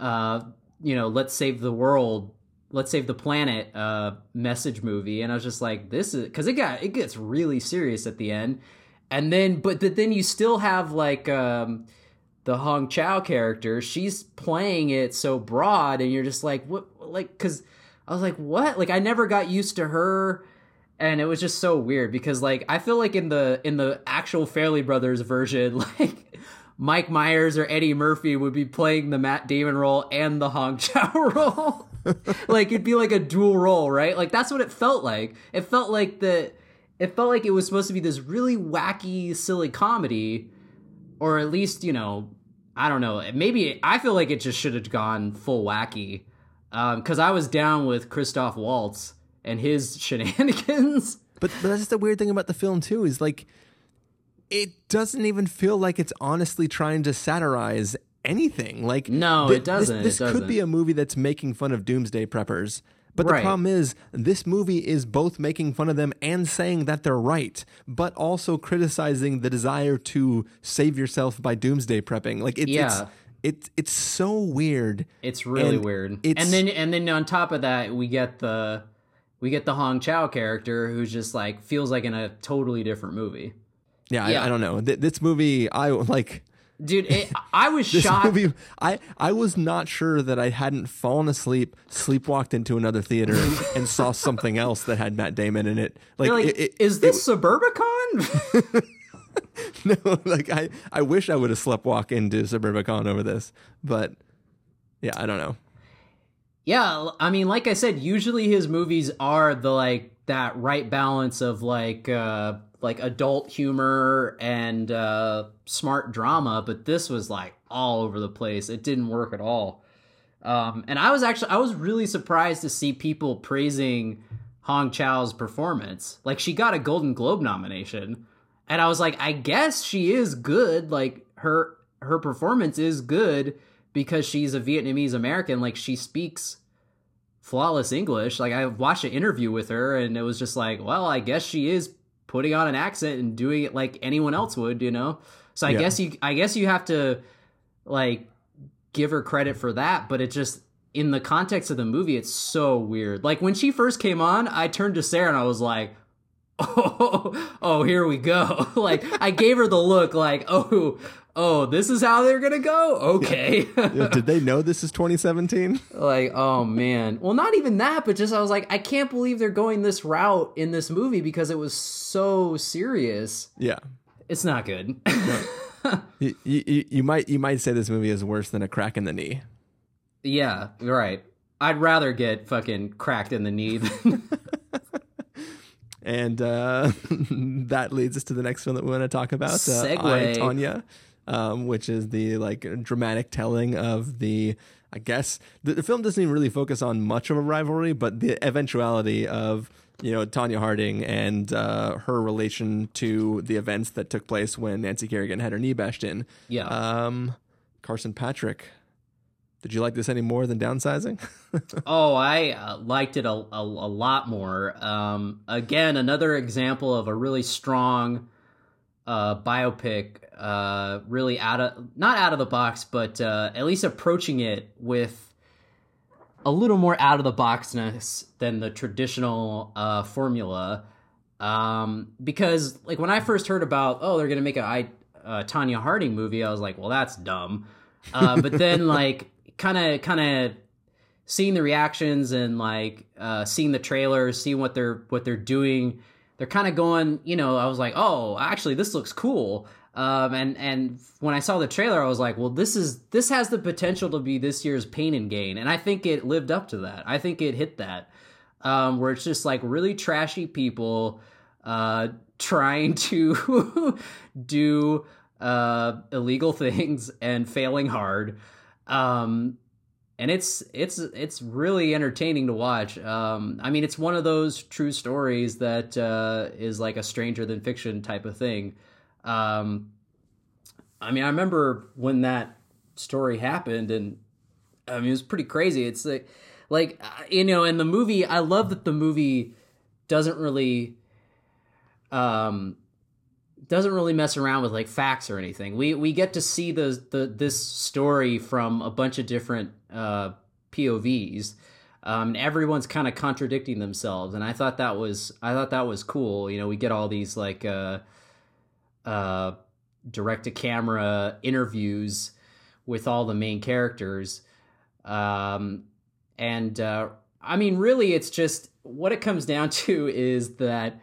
uh, you know, let's save the world, let's save the planet uh, message movie. And I was just like, this is, cause it got, it gets really serious at the end. And then, but then you still have like um, the Hong Chau character. She's playing it so broad, and you're just like, what? Like, because I was like, what? Like, I never got used to her, and it was just so weird because, like, I feel like in the in the actual Fairley Brothers version, like Mike Myers or Eddie Murphy would be playing the Matt Damon role and the Hong Chau role. Like, it'd be like a dual role, right? Like, that's what it felt like. It felt like the. It felt like it was supposed to be this really wacky, silly comedy, or at least, you know, I don't know. Maybe it, I feel like it just should have gone full wacky, because um, I was down with Christoph Waltz and his shenanigans. But, but that's the weird thing about the film, too, is like it doesn't even feel like it's honestly trying to satirize anything. Like, no, th- it doesn't. This, this it doesn't. could be a movie that's making fun of doomsday preppers. But right. The problem is, this movie is both making fun of them and saying that they're right, but also criticizing the desire to save yourself by doomsday prepping. Like, it's yeah. it's, it's it's so weird. It's really and weird. It's, and then and then on top of that, we get the we get the Hong Chau character who's just like feels like in a totally different movie. Yeah, yeah. I, I don't know. Th- this movie, I like. Dude, it, I was shocked. Movie, I, I was not sure that I hadn't fallen asleep, sleepwalked into another theater, and saw something else that had Matt Damon in it. Like, like it, it, is this it, Suburbicon? No, like I, I wish I would have sleptwalked into Suburbicon over this, but yeah, I don't know. Yeah, I mean, like I said, usually his movies are the like that right balance of like. Uh, like adult humor and uh, smart drama, but this was like all over the place. It didn't work at all. Um, and I was actually, I was really surprised to see people praising Hong Chau's performance. Like she got a Golden Globe nomination and I was like, I guess she is good. Like her, her performance is good because she's a Vietnamese American. Like she speaks flawless English. Like I watched an interview with her and it was just like, well, I guess she is putting on an accent and doing it like anyone else would, you know? So I yeah. guess you, I guess you have to like give her credit for that. But it just, in the context of the movie, it's so weird. Like when she first came on, I turned to Sarah and I was like, oh, oh, here we go. Like I gave her the look like, oh, oh, this is how they're going to go. Okay. Yeah. Yeah, did they know this is twenty seventeen? Like, oh man. Well, not even that, but just, I was like, I can't believe they're going this route in this movie because it was so serious. Yeah. It's not good. No. you, you, you might, you might say this movie is worse than a crack in the knee. Yeah. Right. I'd rather get fucking cracked in the knee than And uh, that leads us to the next one that we want to talk about, uh, I, Tonya, um, which is the like dramatic telling of the, I guess, the, the film doesn't even really focus on much of a rivalry, but the eventuality of, you know, Tonya Harding and uh, her relation to the events that took place when Nancy Kerrigan had her knee bashed in. Yeah. Um, Carson Patrick. Did you like this any more than Downsizing? oh, I uh, liked it a, a, a lot more. Um, again, another example of a really strong uh, biopic, uh, really out of, not out of the box, but uh, at least approaching it with a little more out of the boxness than the traditional uh, formula. Um, because like when I first heard about, oh, they're going to make a I, uh, Tonya Harding movie, I was like, well, that's dumb. Uh, but then like, kind of kind of seeing the reactions and like uh seeing the trailers, seeing what they're what they're doing, they're kind of going, you know, I was like, oh, actually this looks cool. Um and and when I saw the trailer, I was like, well, this is this has the potential to be this year's Pain and Gain, and I think it lived up to that. I think it hit that, um where it's just like really trashy people uh, trying to do uh, illegal things and failing hard. Um, and it's it's it's really entertaining to watch. Um, I mean, it's one of those true stories that uh, is like a stranger than fiction type of thing. Um, I mean, I remember when that story happened, and I mean, it was pretty crazy. It's like, like, you know, in the movie, I love that the movie doesn't really, um, doesn't really mess around with like facts or anything. We, we get to see the, the, this story from a bunch of different, uh, P O Vs. Um, and everyone's kind of contradicting themselves. And I thought that was, I thought that was cool. You know, we get all these like, uh, uh, direct to camera interviews with all the main characters. Um, and, uh, I mean, really it's just, what it comes down to is that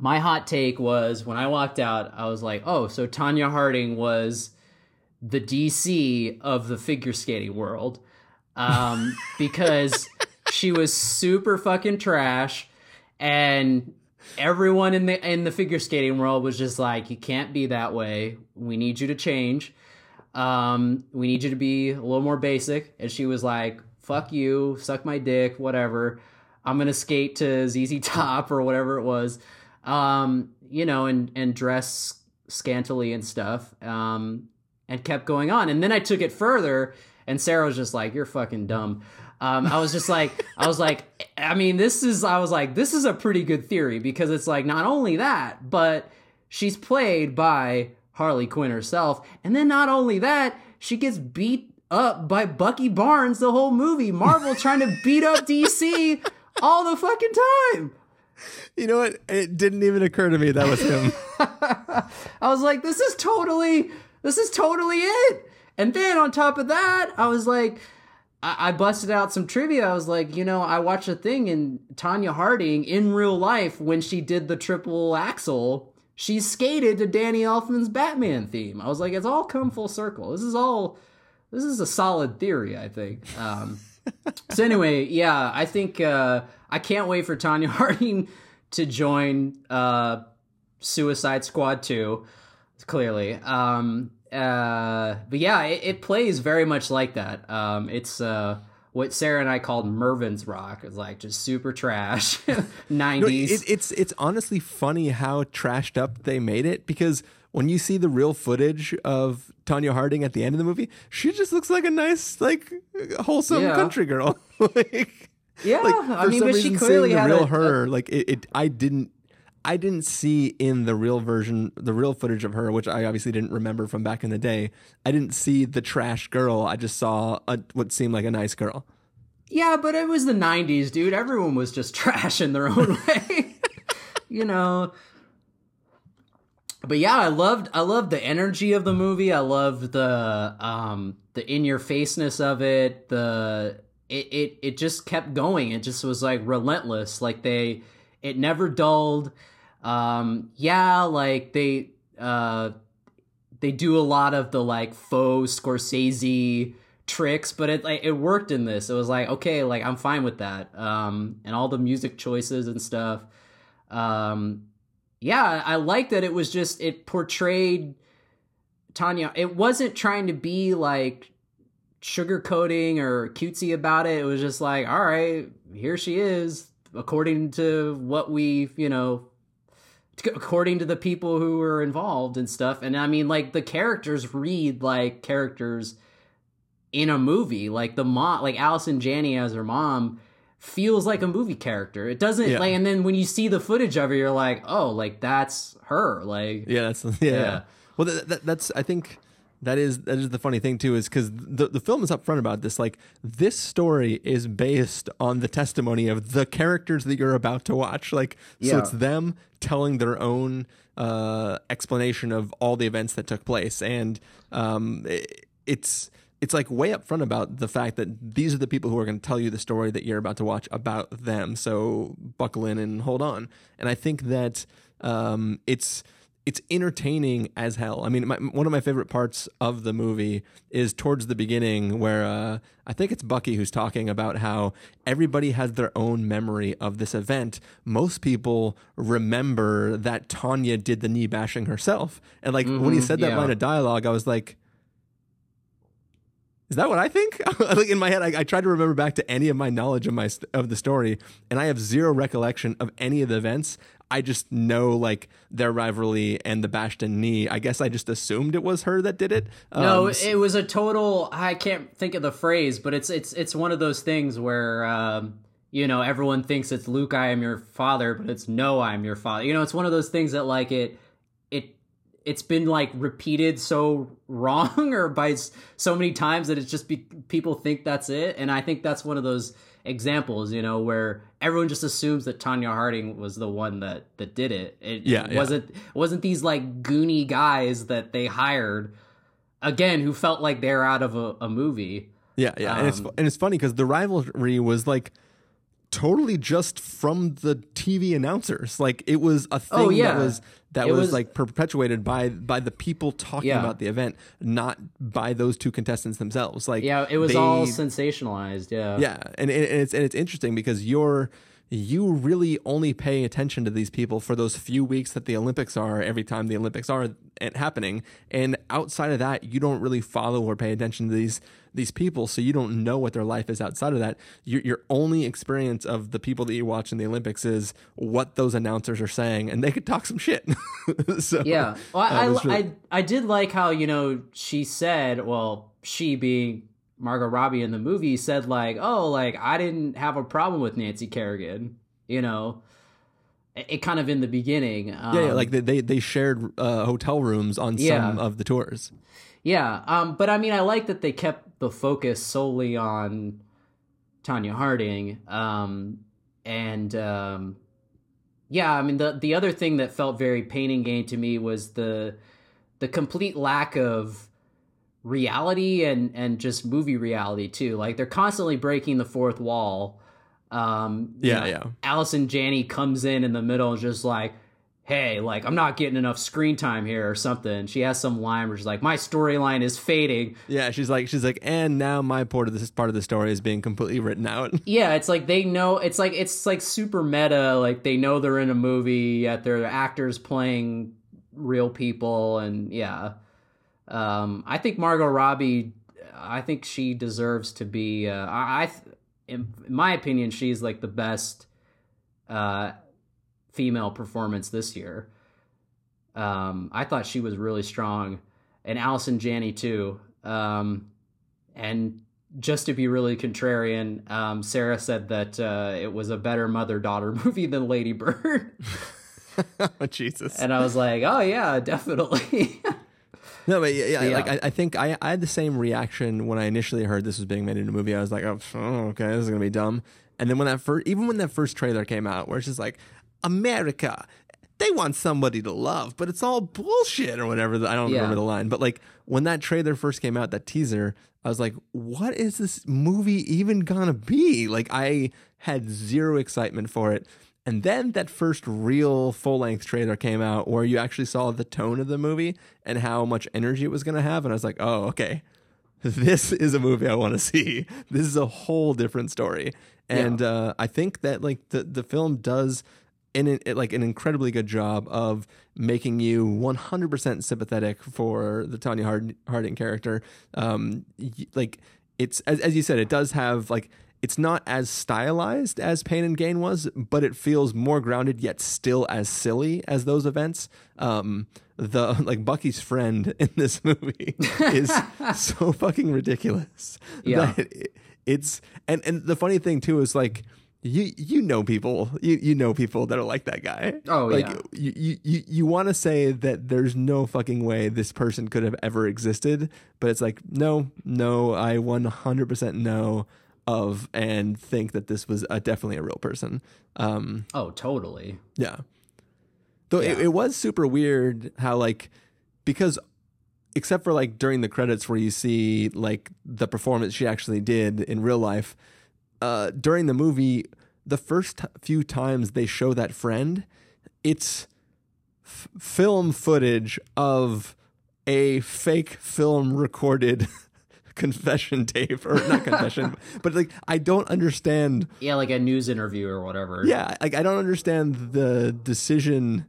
my hot take was when I walked out, I was like, oh, so Tonya Harding was the D C of the figure skating world. Um, because she was super fucking trash, and everyone in the, in the figure skating world was just like, you can't be that way. We need you to change. Um, we need you to be a little more basic. And she was like, fuck you, suck my dick, whatever. I'm going to skate to Z Z Top or whatever it was, um, you know, and, and dress scantily and stuff, um, and kept going on. And then I took it further, and Sarah was just like, you're fucking dumb. Um, I was just like, I was like, I mean, this is, I was like, this is a pretty good theory, because it's like, not only that, but she's played by Harley Quinn herself. And then not only that, she gets beat up by Bucky Barnes the whole movie. Marvel trying to beat up D C all the fucking time. You know what? It didn't even occur to me that was him. I was like, this is totally, this is totally it. And then on top of that, I was like, I, I busted out some trivia. I was like, you know, I watched a thing in Tonya Harding in real life when she did the triple axel. She skated to Danny Elfman's Batman theme. I was like, it's all come full circle. This is all, this is a solid theory, I think. Um, so anyway, yeah, I think uh, I can't wait for Tonya Harding to join uh, Suicide Squad two, clearly. Um, uh, but yeah, it, it plays very much like that. Um, it's uh, what Sarah and I called Mervyn's Rock. It's like just super trash, nineties. No, it, it's it's honestly funny how trashed up they made it, because when you see the real footage of Tonya Harding at the end of the movie, she just looks like a nice, like, wholesome yeah. country girl. like, yeah, like, for I mean, some but reason, she clearly seeing the had real a, her. A, like it, it, I didn't, I didn't see in the real version, the real footage of her, which I obviously didn't remember from back in the day. I didn't see the trash girl. I just saw a, what seemed like a nice girl. Yeah, but it was the nineties, dude. Everyone was just trash in their own way, you know. But yeah, I loved, I loved the energy of the movie. I loved the, um, the in your faceness of it. The, it, it, it just kept going. It just was like relentless. Like they, it never dulled. Um, yeah, like they, uh, they do a lot of the like faux Scorsese tricks, but it, like, it worked in this. It was like, okay, like I'm fine with that. Um, and all the music choices and stuff. Um, Yeah, I like that it was just, it portrayed Tonya. It wasn't trying to be like sugarcoating or cutesy about it. It was just like, all right, here she is, according to what we, you know, according to the people who were involved and stuff. And I mean, like the characters read like characters in a movie, like the mom, like Allison Janney as her mom feels like a movie character. It doesn't yeah. like, and then when you see the footage of her, you're like, oh, like that's her. Like, yeah, that's, yeah. yeah. Well, that, that, that's, I think that is, that is the funny thing too, is because the, the film is upfront about this. Like this story is based on the testimony of the characters that you're about to watch. Like, yeah. so it's them telling their own uh, explanation of all the events that took place. And um, it, it's, It's like way up front about the fact that these are the people who are going to tell you the story that you're about to watch about them. So buckle in and hold on. And I think that um, it's it's entertaining as hell. I mean, my, one of my favorite parts of the movie is towards the beginning where uh, I think it's Bucky who's talking about how everybody has their own memory of this event. Most people remember that Tonya did the knee bashing herself. And like mm-hmm, when he said that yeah. line of dialogue, I was like, is that what I think? Like in my head, I, I tried to remember back to any of my knowledge of my of the story, and I have zero recollection of any of the events. I just know like their rivalry and the bashed in knee. I guess I just assumed it was her that did it. Um, no, it was a total. I can't think of the phrase, but it's it's it's one of those things where um, you know, everyone thinks it's Luke, I am your father, but it's no, I am your father. You know, it's one of those things that like it. It's been like repeated so wrong or by so many times that it's just be, people think that's it. And I think that's one of those examples, you know, where everyone just assumes that Tonya Harding was the one that, that did it. It yeah, wasn't, yeah. wasn't these like goony guys that they hired again, who felt like they're out of a, a movie. Yeah. Yeah. Um, and it's, and it's funny because the rivalry was like, totally just from the T V announcers. Like it was a thing oh, yeah. that was that was, was like perpetuated by by the people talking yeah. about the event, not by those two contestants themselves. Like yeah, it was they, all sensationalized. Yeah, yeah, and, and it's and it's interesting because you're you really only pay attention to these people for those few weeks that the Olympics are. Every time the Olympics are happening, and outside of that, you don't really follow or pay attention to these. these people, so you don't know what their life is outside of that. Your, your only experience of the people that you watch in the Olympics is what those announcers are saying, and they could talk some shit. so, yeah. Well, I, um, I, really... I I did like how, you know, she said, well, she being Margot Robbie in the movie said like, oh, like I didn't have a problem with Nancy Kerrigan, you know. It kind of in the beginning. Um, yeah, yeah, like they, they shared uh, hotel rooms on yeah. some of the tours. Yeah, um, but I mean, I like that they kept the focus solely on Tonya Harding. Um, and um, yeah, I mean, the the other thing that felt very Pain and Gain to me was the the complete lack of reality and, and just movie reality too. Like they're constantly breaking the fourth wall. Um, yeah, know, yeah. Allison Janney comes in in the middle and just like, hey, like, I'm not getting enough screen time here or something. She has some line where she's like, my storyline is fading. Yeah, she's like, she's like, and now my part of this part of the story is being completely written out. Yeah, it's like they know, it's like, it's like super meta. Like they know they're in a movie, yet they're actors playing real people. And yeah, um, I think Margot Robbie, I think she deserves to be, uh, I, in my opinion, she's like the best uh female performance this year. Um, I thought she was really strong, and Allison Janney too. Um, and just to be really contrarian, um, Sarah said that uh, it was a better mother-daughter movie than Lady Bird. Oh, Jesus. And I was like, oh yeah, definitely. No, but yeah, yeah, yeah. Like I, I think I, I had the same reaction when I initially heard this was being made into a movie. I was like, oh, okay, this is gonna be dumb. And then when that first, even when that first trailer came out, where it's just like, America, they want somebody to love, but it's all bullshit or whatever. I don't yeah. remember the line, but like when that trailer first came out, that teaser, I was like, what is this movie even gonna be? Like I had zero excitement for it. And then that first real full-length trailer came out where you actually saw the tone of the movie and how much energy it was going to have. And I was like, oh, okay, this is a movie I want to see. This is a whole different story. And yeah. uh, I think that like the, the film does in it, it, like an incredibly good job of making you one hundred percent sympathetic for the Tonya Hard- Harding character. Um, like it's, as, as you said, it does have like, it's not as stylized as Pain and Gain was, but it feels more grounded yet still as silly as those events. Um, the like Bucky's friend in this movie is so fucking ridiculous. Yeah, that it, it's and and the funny thing too is like you you know people you you know people that are like that guy. Oh like, yeah, you you you want to say that there's no fucking way this person could have ever existed, but it's like no no I one hundred percent know. Of and think that this was a, definitely a real person. Um, oh, totally. Yeah. Though yeah. It, it was super weird how like, because except for like during the credits where you see like the performance she actually did in real life, uh, during the movie, the first few times they show that friend, it's f- film footage of a fake film recorded confession tape, or not confession, but like, I don't understand. Yeah, like a news interview or whatever. Yeah, like I don't understand the decision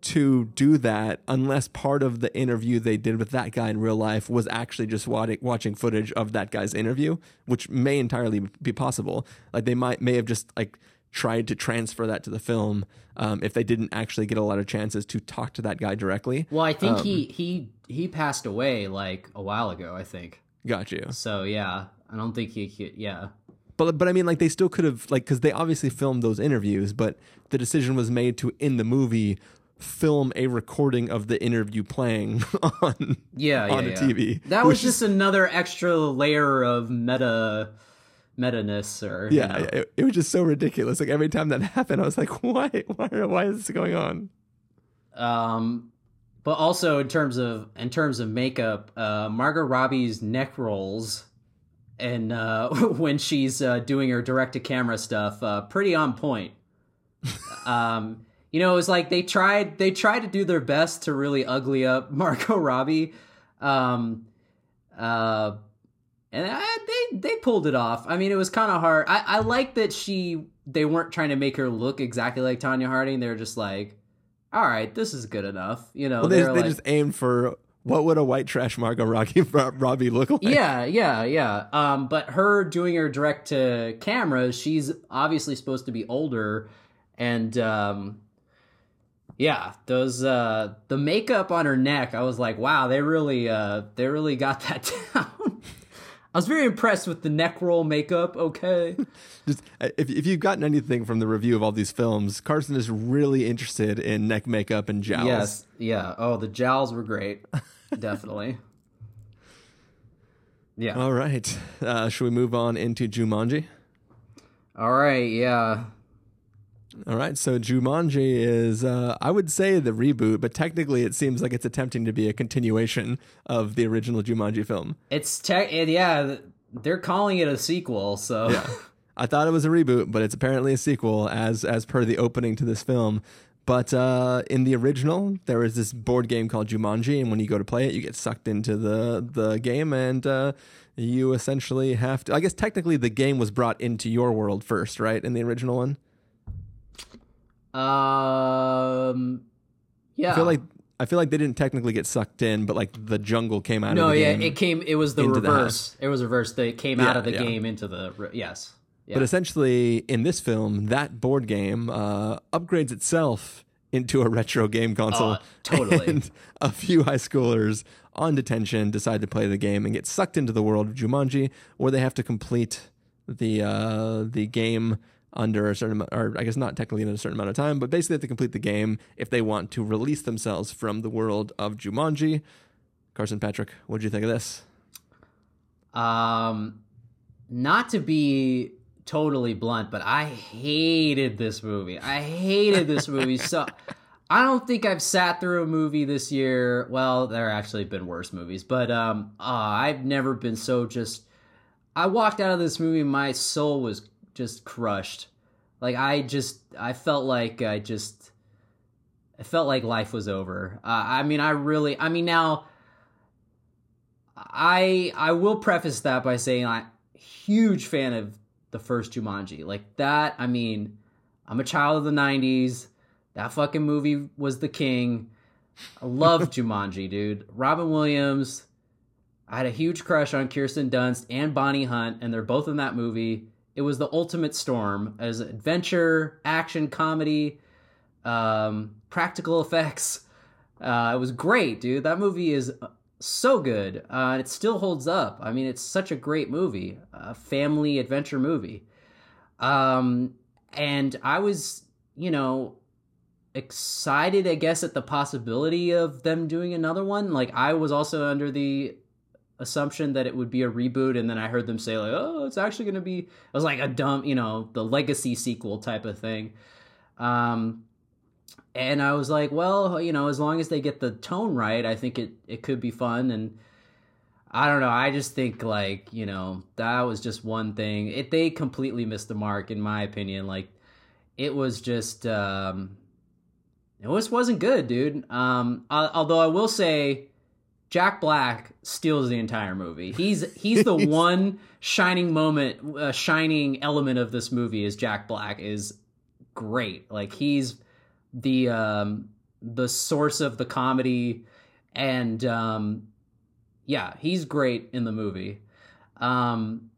to do that unless part of the interview they did with that guy in real life was actually just watching footage of that guy's interview, which may entirely be possible. Like they might may have just like tried to transfer that to the film um, if they didn't actually get a lot of chances to talk to that guy directly. Well, I think um, he he he passed away like a while ago, I think. Got you. So yeah, I don't think he, he yeah. But but I mean, like, they still could have, like, because they obviously filmed those interviews, but the decision was made to, in the movie, film a recording of the interview playing on yeah, on yeah, a yeah. T V. That was just is, another extra layer of meta meta-ness, or yeah, you know. it, it was just so ridiculous. Like every time that happened, I was like, why, why, why is this going on? Um, but also in terms of in terms of makeup, uh, Margot Robbie's neck rolls. And uh, when she's uh, doing her direct-to-camera stuff, uh, pretty on point. um, you know, it was like they tried they tried to do their best to really ugly up Margot Robbie, um, uh, and I, they they pulled it off. I mean, it was kind of hard. I, I like that she they weren't trying to make her look exactly like Tonya Harding. They were just like, all right, this is good enough. You know, well, they, they, they like, just aimed for. What would a white trash Margot Robbie look like? Yeah, yeah, yeah. Um, but her doing her direct to camera, she's obviously supposed to be older, and um, yeah, those uh, the makeup on her neck, I was like, wow, they really uh, they really got that down. I was very impressed with the neck roll makeup. Okay, just if if you've gotten anything from the review of all these films, Carson is really interested in neck makeup and jowls. Yes, yeah. Oh, the jowls were great. Definitely. Yeah. All right. Uh, should we move on into Jumanji? All right. Yeah. All right. So Jumanji is, uh, I would say, the reboot, but technically it seems like it's attempting to be a continuation of the original Jumanji film. It's tech. Yeah. They're calling it a sequel. So yeah. I thought it was a reboot, but it's apparently a sequel as, as per the opening to this film. But uh, in the original, there is this board game called Jumanji, and when you go to play it, you get sucked into the, the game, and uh, you essentially have to... I guess technically the game was brought into your world first, right, in the original one? Um, yeah. I feel like I feel like they didn't technically get sucked in, but like the jungle came out no, of the yeah, game. No, yeah, it came... It was the reverse. The it was reversed. They came yeah, out of the yeah. game into the... Yes. Yeah. But essentially, in this film, that board game uh, upgrades itself into a retro game console. Uh, totally. And a few high schoolers on detention decide to play the game and get sucked into the world of Jumanji, where they have to complete the uh, the game under a certain, or I guess not technically in a certain amount of time, but basically they have to complete the game if they want to release themselves from the world of Jumanji. Carson Patrick, what did you think of this? Um, not to be... totally blunt, but I hated this movie. I hated this movie. So I don't think I've sat through a movie this year. Well, there have actually been worse movies, but um, uh, I've never been so just... I walked out of this movie, my soul was just crushed. Like I just, I felt like I just, I felt like life was over. Uh, I mean, I really, I mean, now I, I will preface that by saying I'm a huge fan of the first Jumanji. Like that, I mean, I'm a child of the nineties. That fucking movie was the king. I love Jumanji, dude. Robin Williams. I had a huge crush on Kirsten Dunst and Bonnie Hunt, and they're both in that movie. It was the ultimate storm as adventure, action, comedy, um, practical effects. Uh, it was great, dude. That movie is so good, uh it still holds up. I mean, it's such a great movie, a family adventure movie, um and I was, you know, excited, I guess, at the possibility of them doing another one. Like, I was also under the assumption that it would be a reboot, and then I heard them say, like, oh, it's actually gonna be... It was like a dumb, you know, the legacy sequel type of thing. um And I was like, well, you know, as long as they get the tone right, I think it, it could be fun. And I don't know. I just think, like, you know, that was just one thing. It, they completely missed the mark, in my opinion. Like, it was just, um, it was, wasn't good, dude. Um, I, although I will say, Jack Black steals the entire movie. He's he's the one shining moment, uh, shining element of this movie is Jack Black is great. Like he's the um, the source of the comedy, and um, yeah, he's great in the movie. Um,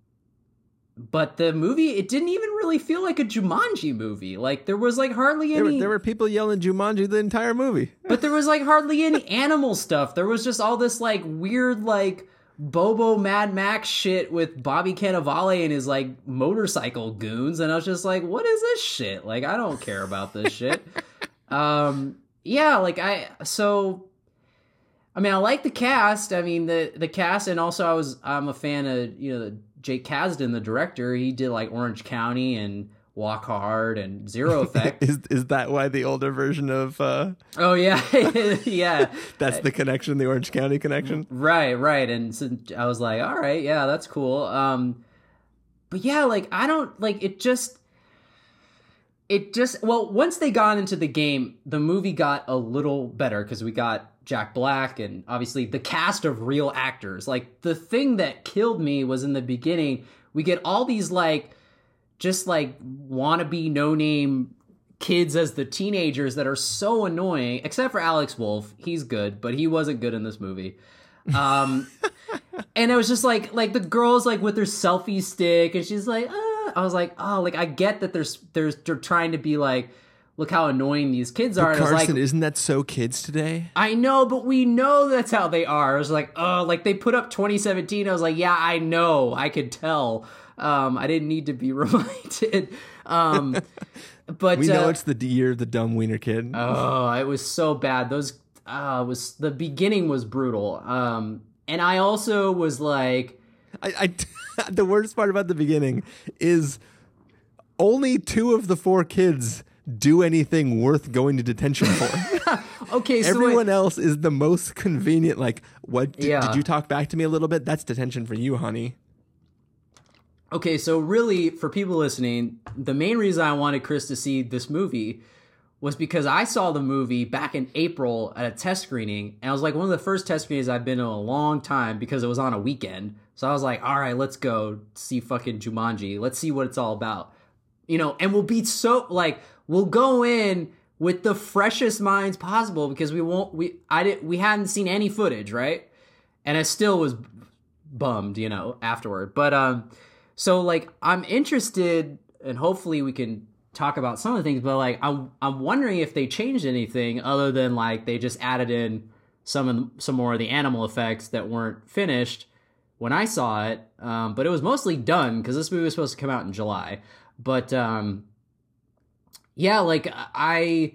but the movie, it didn't even really feel like a Jumanji movie. Like there was like hardly any. There were, there were people yelling Jumanji the entire movie. But there was like hardly any animal stuff. There was just all this like weird like Bobo Mad Max shit with Bobby Cannavale and his like motorcycle goons, and I was just like, what is this shit? Like I don't care about this shit. Um, yeah, like I so. I mean, I like the cast. I mean, the the cast, and also I was I'm a fan of you know Jake Kasdan, the director. He did like Orange County and Walk Hard and Zero Effect. is is that why the older version of? Uh... Oh yeah, yeah. That's the connection, the Orange County connection. Right, right. And so I was like, all right, yeah, that's cool. Um, but yeah, like I don't like it. Just it just well, once they got into the game, the movie got a little better because we got Jack Black and obviously the cast of real actors. Like the thing that killed me was in the beginning, we get all these like just like wannabe no-name kids as the teenagers that are so annoying, except for Alex Wolff. He's good, but he wasn't good in this movie. Um, and it was just like like the girls like with their selfie stick, and she's like, ah. I was like, oh, like I get that there's there's they're trying to be like, look how annoying these kids are. But Carson, I was like, isn't that so kids today? I know, but we know that's how they are. I was like, oh, like they put up twenty seventeen. I was like, yeah, I know. I could tell. Um, I didn't need to be reminded. Um, but we know uh, it's the year of the dumb wiener kid. Oh, it was so bad. Those uh, was the beginning was brutal. Um, and I also was like, I, I the worst part about the beginning is only two of the four kids do anything worth going to detention for. Okay, so everyone I, else is the most convenient. Like, what? D- yeah. Did you talk back to me a little bit? That's detention for you, honey. Okay, so really, for people listening, the main reason I wanted Chris to see this movie was because I saw the movie back in April at a test screening, and I was like, one of the first test screenings I've been in a long time because it was on a weekend. So I was like, all right, let's go see fucking Jumanji. Let's see what it's all about. You know, and we'll be so, like, we'll go in with the freshest minds possible because we won't, we, I didn't, we hadn't seen any footage, right? And I still was bummed, you know, afterward. But, um, so, like, I'm interested, and hopefully we can talk about some of the things, but, like, I'm, I'm wondering if they changed anything other than, like, they just added in some, of, some more of the animal effects that weren't finished when I saw it. Um, but it was mostly done because this movie was supposed to come out in July. But, um, yeah, like, I,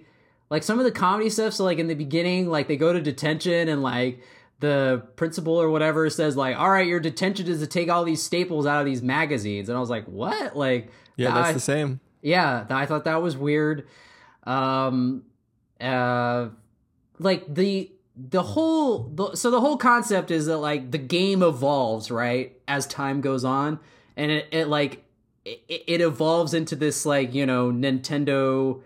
like, some of the comedy stuff, so, like, in the beginning, like, they go to detention, and, like, the principal or whatever says, like, all right, your detention is to take all these staples out of these magazines, and I was like, what? Like, yeah, that's I, the same. Yeah, I thought that was weird. Um, uh, like, the, the whole, the, so the whole concept is that, like, the game evolves, right, as time goes on, and it, it like, it evolves into this, like, you know, Nintendo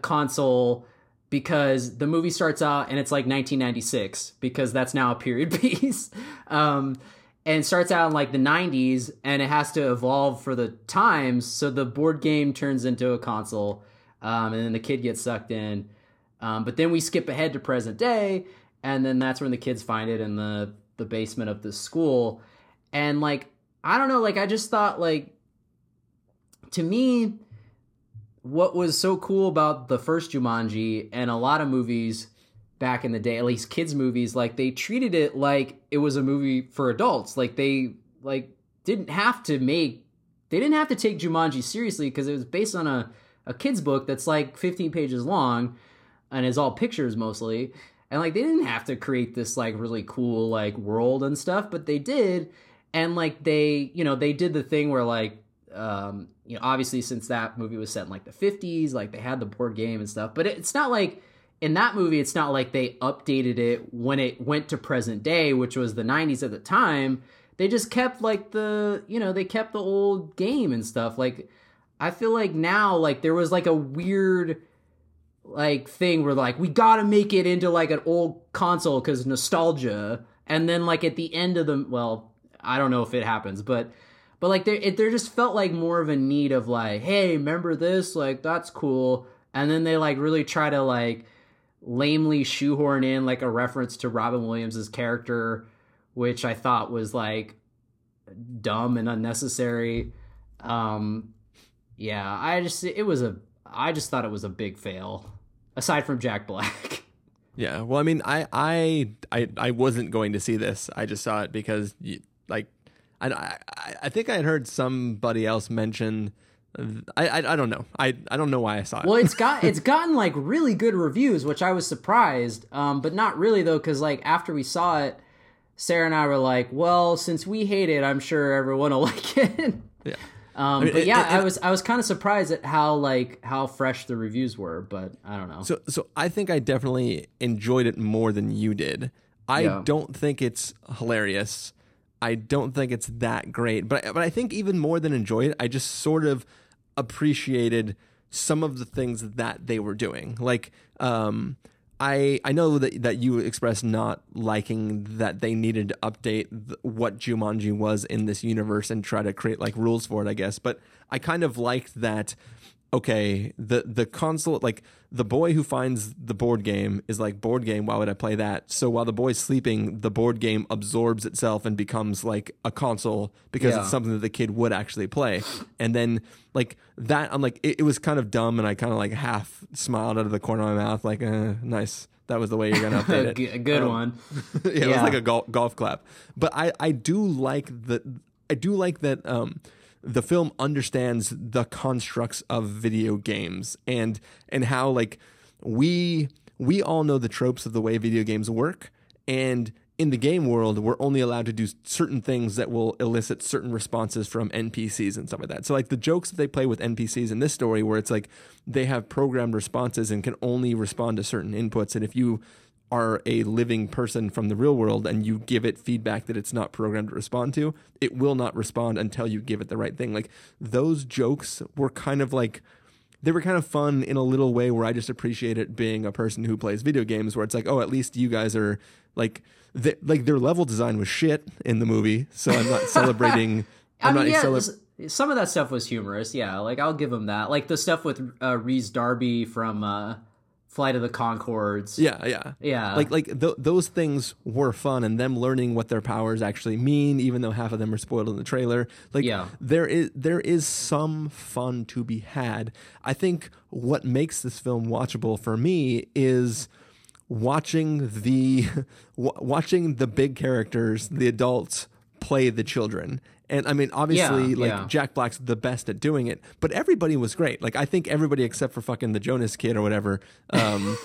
console because the movie starts out and it's like nineteen ninety-six because that's now a period piece. Um, and starts out in like the nineties and it has to evolve for the times. So the board game turns into a console um, and then the kid gets sucked in. Um, but then we skip ahead to present day and then that's when the kids find it in the, the basement of the school. And like, I don't know, like I just thought like, to me, what was so cool about the first Jumanji and a lot of movies back in the day, at least kids' movies, like they treated it like it was a movie for adults. Like they like didn't have to make, they didn't have to take Jumanji seriously because it was based on a, a kid's book that's like fifteen pages long and is all pictures mostly. And like they didn't have to create this like really cool like world and stuff, but they did. And like they, you know, they did the thing where like, um, you know, obviously since that movie was set in like the fifties, like they had the board game and stuff, but it's not like in that movie, it's not like they updated it when it went to present day, which was the nineties at the time. They just kept like the, you know, they kept the old game and stuff. Like, I feel like now, like there was like a weird like thing where like we gotta make it into like an old console because nostalgia, and then like at the end of the, well, I don't know if it happens, but but like there it there just felt like more of a need of like, hey, remember this, like that's cool, and then they like really try to like lamely shoehorn in like a reference to Robin Williams's character, which I thought was like dumb and unnecessary. Um, yeah, I just it was a I just thought it was a big fail, aside from Jack Black. Yeah, well, I mean, I I, I, I wasn't going to see this. I just saw it because, you, like, I, I, I think I had heard somebody else mention. I, I, I don't know. I, I don't know why I saw it. Well, it's got it's gotten like really good reviews, which I was surprised. Um, but not really though, because like after we saw it, Sarah and I were like, well, since we hate it, I'm sure everyone will like it. Yeah. Um, I mean, but yeah, it, it, I was I was kind of surprised at how like how fresh the reviews were, but I don't know. So so I think I definitely enjoyed it more than you did. I yeah. don't think it's hilarious. I don't think it's that great, but but I think even more than enjoy it, I just sort of appreciated some of the things that they were doing. Like um, I I know that that you expressed not liking that they needed to update th- what Jumanji was in this universe and try to create like rules for it, I guess. But I kind of liked that. Okay, the the console, like the boy who finds the board game is like, board game, why would I play that? So while the boy's sleeping, the board game absorbs itself and becomes like a console because yeah. it's something that the kid would actually play. And then like that, I'm like, it, it was kind of dumb, and I kind of like half smiled out of the corner of my mouth, like, eh, nice. That was the way you're gonna update it. A good um, one. yeah, yeah, it was like a golf, golf clap. But I I do like the I do like that. Um, The film understands the constructs of video games and and how like we we all know the tropes of the way video games work, and in the game world we're only allowed to do certain things that will elicit certain responses from N P Cs and stuff like that. So like the jokes that they play with N P Cs in this story, where it's like they have programmed responses and can only respond to certain inputs, and if you are a living person from the real world and you give it feedback that it's not programmed to respond to, it will not respond until you give it the right thing. Like those jokes were kind of like, they were kind of fun in a little way where I just appreciate it being a person who plays video games, where it's like, oh, at least you guys are like, they, like their level design was shit in the movie. So I'm not celebrating. I'm I mean, not yeah, celebra- some of that stuff was humorous. Yeah. Like I'll give them that. Like the stuff with uh, Reese Darby from, uh, Flight of the Conchords. Yeah, yeah. Yeah. Like like th- those things were fun, and them learning what their powers actually mean, even though half of them are spoiled in the trailer. Like yeah. there is there is some fun to be had. I think what makes this film watchable for me is watching the w- watching the big characters, the adults, play the children. And I mean, obviously, yeah, like yeah. Jack Black's the best at doing it, but everybody was great. Like, I think everybody except for fucking the Jonas Kid or whatever. Um,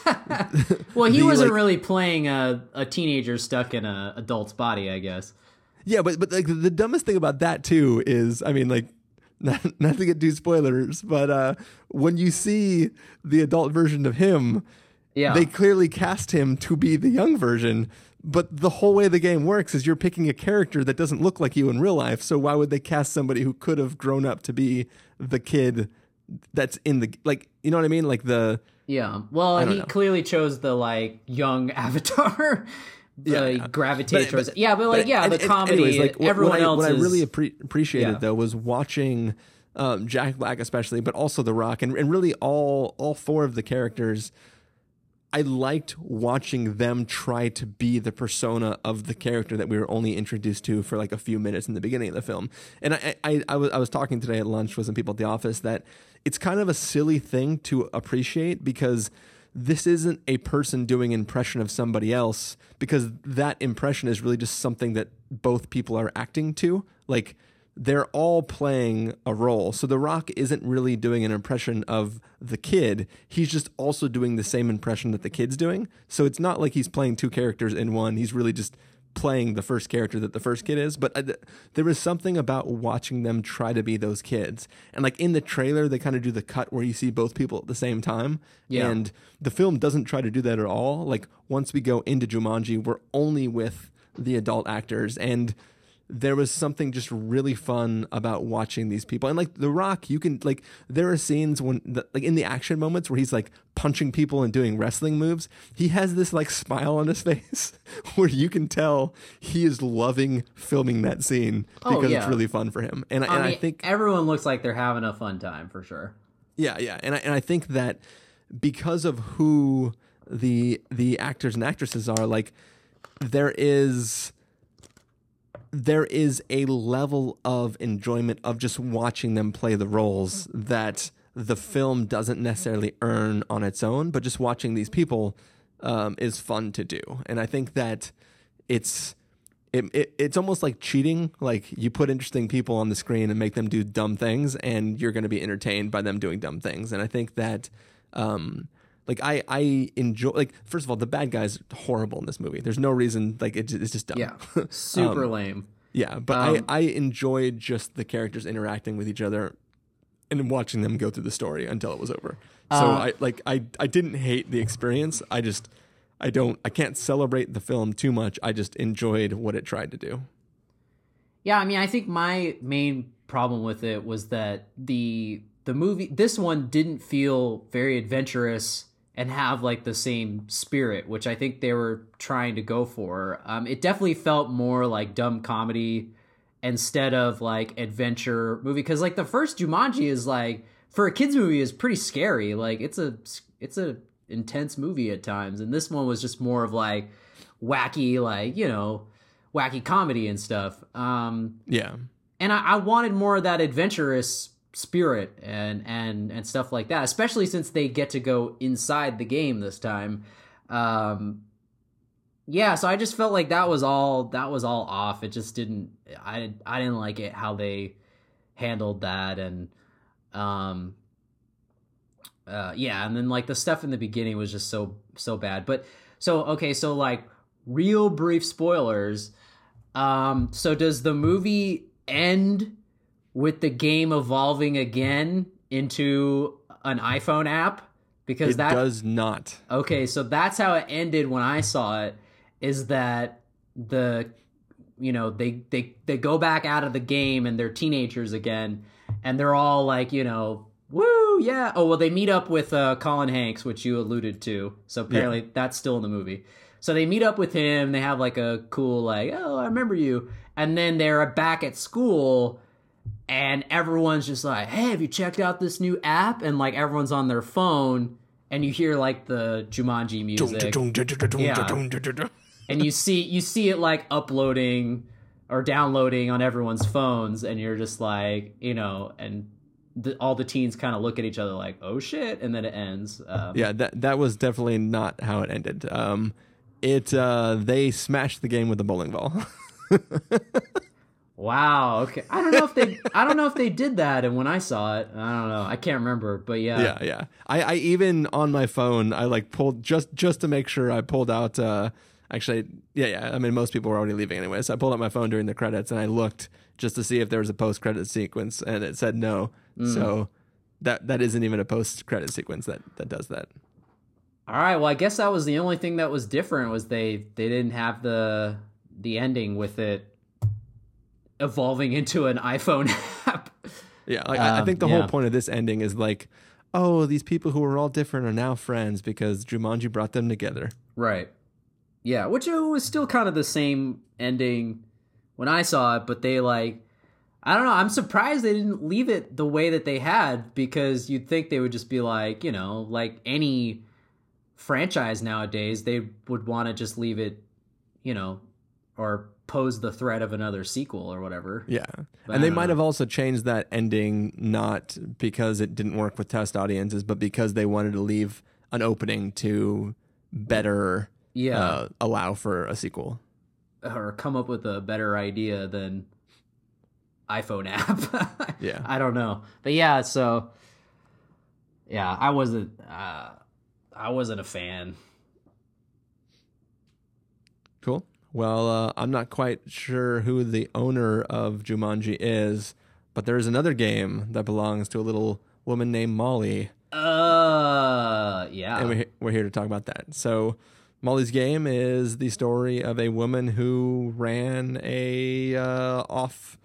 well, he the, wasn't like, really playing a, a teenager stuck in an adult's body, I guess. Yeah, but but like the dumbest thing about that too is, I mean, like, not, not to get too spoilers, but uh, when you see the adult version of him, yeah. they clearly cast him to be the young version. But the whole way the game works is you're picking a character that doesn't look like you in real life. So why would they cast somebody who could have grown up to be the kid that's in the, like, you know what I mean? Like the, yeah, well, he know. clearly chose the like young avatar, the yeah, yeah. gravitate towards yeah. But like, but, yeah, the and, comedy, anyways, like, everyone what I, else what is, I really appre- appreciated yeah. though was watching um, Jack Black, especially, but also The Rock and, and really all, all four of the characters. I liked watching them try to be the persona of the character that we were only introduced to for like a few minutes in the beginning of the film. And I, I, I, was, I was talking today at lunch with some people at the office that it's kind of a silly thing to appreciate, because this isn't a person doing an impression of somebody else, because that impression is really just something that both people are acting to. Like they're all playing a role. So The Rock isn't really doing an impression of the kid. He's just also doing the same impression that the kid's doing. So it's not like he's playing two characters in one. He's really just playing the first character that the first kid is. But I, there was something about watching them try to be those kids. And like in the trailer, they kind of do the cut where you see both people at the same time. Yeah. And the film doesn't try to do that at all. Like once we go into Jumanji, we're only with the adult actors, and there was something just really fun about watching these people. And like The Rock, you can like, there are scenes when the, like in the action moments where he's like punching people and doing wrestling moves, he has this like smile on his face where you can tell he is loving filming that scene because oh, yeah. it's really fun for him. And I, I, and mean, I think everyone looks like they're having a fun time for sure. Yeah. Yeah. And I, and I think that because of who the, the actors and actresses are, like there is, there is a level of enjoyment of just watching them play the roles that the film doesn't necessarily earn on its own, but just watching these people um, is fun to do. And I think that it's it, it it's almost like cheating. Like you put interesting people on the screen and make them do dumb things, and you're going to be entertained by them doing dumb things. And I think that um, like I I enjoy, like, first of all, the bad guy's horrible in this movie. There's no reason, like it, it's just dumb. Yeah, super um, lame. Yeah, but um, I I enjoyed just the characters interacting with each other and watching them go through the story until it was over. So uh, I like I I didn't hate the experience. I just I don't I can't celebrate the film too much. I just enjoyed what it tried to do. Yeah, I mean, I think my main problem with it was that the the movie this one didn't feel very adventurous and have like the same spirit, which I think they were trying to go for. Um, it definitely felt more like dumb comedy instead of like adventure movie. Cause like the first Jumanji is like, for a kid's movie, is pretty scary. Like it's a, it's a intense movie at times. And this one was just more of like wacky, like, you know, wacky comedy and stuff. Um, yeah. And I, I wanted more of that adventurous spirit and and and stuff like that, especially since they get to go inside the game this time. Um yeah, so I just felt like that was all that was all off. It just didn't I I didn't like it how they handled that. And um uh yeah, and then like the stuff in the beginning was just so so bad. But so okay, so like real brief spoilers. Um so does the movie end with the game evolving again into an iPhone app? Because it that does not. Okay, so that's how it ended when I saw it, is that the, you know, they, they, they go back out of the game and they're teenagers again. And they're all like, you know, woo, yeah. Oh, well, they meet up with uh, Colin Hanks, which you alluded to. So apparently yeah. that's still in the movie. So they meet up with him. They have like a cool, like, oh, I remember you. And then they're back at school, and everyone's just like, hey, have you checked out this new app? And like everyone's on their phone, and you hear like the Jumanji music. Yeah. And you see you see it like uploading or downloading on everyone's phones, and you're just like, you know, and the, all the teens kind of look at each other like, oh shit, and then it ends. Um, yeah, that that was definitely not how it ended. Um, it uh, they smashed the game with a bowling ball. Wow. Okay. I don't know if they. I don't know if they did that. And when I saw it, I don't know. I can't remember. But yeah. Yeah. Yeah. I, I even on my phone, I like pulled just just to make sure. I pulled out. Uh, actually, yeah, yeah. I mean, most people were already leaving anyway, so I pulled out my phone during the credits and I looked just to see if there was a post credit sequence, and it said no. Mm. So that that isn't even a post credit sequence that that does that. All right. Well, I guess that was the only thing that was different, was they they didn't have the the ending with it evolving into an iPhone app. Yeah, like, um, I think the yeah. whole point of this ending is like, oh, these people who are all different are now friends because Jumanji brought them together. Right. Yeah, which it was still kind of the same ending when I saw it, but they like, I don't know, I'm surprised they didn't leave it the way that they had, because you'd think they would just be like, you know, like any franchise nowadays, they would want to just leave it, you know, or pose the threat of another sequel or whatever. Yeah. But and they might know. have also changed that ending, not because it didn't work with test audiences, but because they wanted to leave an opening to better yeah. uh, allow for a sequel. Or come up with a better idea than iPhone app. Yeah. I don't know. But yeah, so yeah, I wasn't uh, I wasn't a fan. Cool. Well, uh, I'm not quite sure who the owner of Jumanji is, but there is another game that belongs to a little woman named Molly. Uh, yeah. And we're, we're here to talk about that. So Molly's Game is the story of a woman who ran a uh, off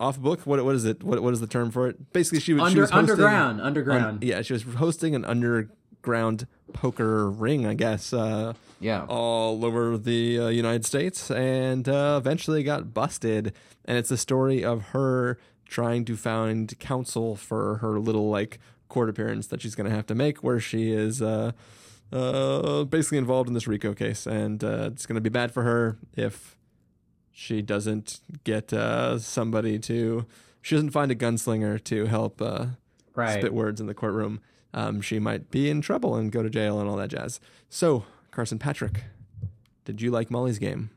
off book. What what is it? What what is the term for it? Basically, she was, Under, she was hosting, underground. Underground. Un, yeah, she was hosting an underground poker ring, I guess. Uh, yeah, all over the uh, United States, and uh, eventually got busted. And it's the story of her trying to find counsel for her little like court appearance that she's going to have to make, where she is uh, uh, basically involved in this RICO case, and uh, it's going to be bad for her if she doesn't get uh, somebody to, she doesn't find a gunslinger to help uh, right. spit words in the courtroom. Um, she might be in trouble and go to jail and all that jazz. So, Carson Patrick, did you like Molly's Game?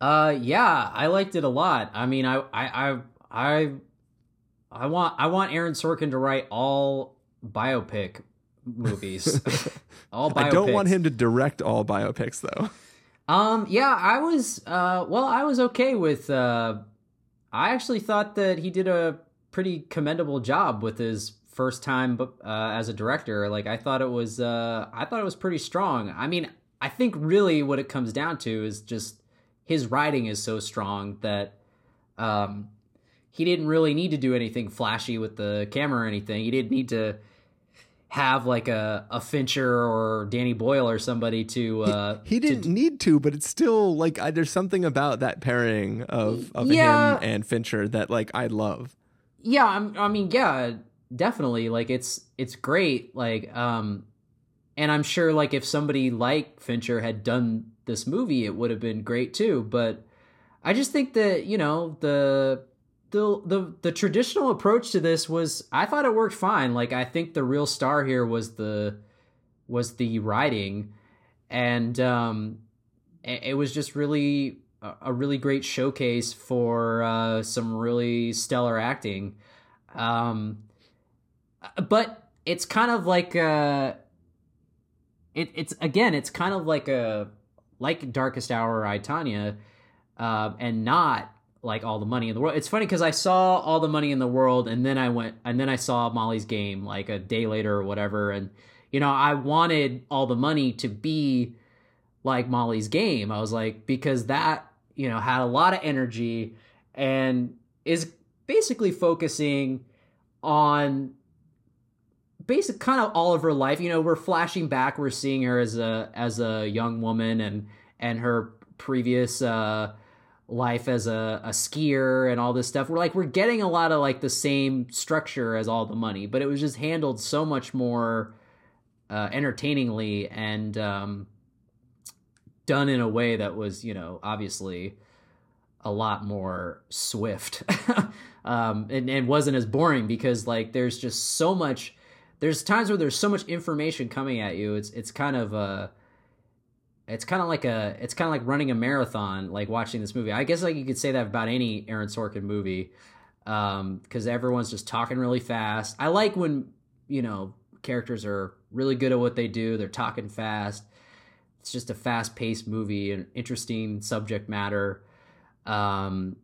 Uh, yeah, I liked it a lot. I mean, I, I, I, I, I want, I want Aaron Sorkin to write all biopic movies. all biopics. I don't want him to direct all biopics, though. Um, yeah, I was, uh, well, I was okay with. Uh, I actually thought that he did a pretty commendable job with his first time uh, as a director. Like, I thought it was, uh, I thought it was pretty strong. I mean, I think really what it comes down to is just his writing is so strong that um, he didn't really need to do anything flashy with the camera or anything. He didn't need to have like a, a Fincher or Danny Boyle or somebody to... Uh, he, he didn't to, need to, but it's still like I, there's something about that pairing of, of yeah, him and Fincher that like I love. Yeah, I'm, I mean, yeah, definitely. Like it's it's great. Like, um, and I'm sure like if somebody like Fincher had done this movie, it would have been great too. But I just think that, you know, the the the the traditional approach to this was, I thought it worked fine. Like, I think the real star here was the was the writing, and um, it was just really a really great showcase for uh, some really stellar acting. Um, but it's kind of like a, it it's again it's kind of like a like Darkest Hour or I, Tonya, uh, and not like All the Money in the World. It's funny because I saw All the Money in the World, and then I went and then I saw Molly's Game like a day later or whatever. And, you know, I wanted All the Money to be like Molly's Game. I was like, because that, you know, had a lot of energy and is basically focusing on basic kind of all of her life. You know, we're flashing back, we're seeing her as a as a young woman and and her previous uh life as a, a skier and all this stuff. We're like, we're getting a lot of like the same structure as All the Money, but it was just handled so much more uh entertainingly and um done in a way that was, you know, obviously a lot more swift. um and, and wasn't as boring, because like there's just so much There's times where there's so much information coming at you. It's it's kind of a, it's kind of like a, it's kind of like running a marathon, like watching this movie. I guess like you could say that about any Aaron Sorkin movie, because um, everyone's just talking really fast. I like when, you know, characters are really good at what they do. They're talking fast. It's just a fast-paced movie, an interesting subject matter, um,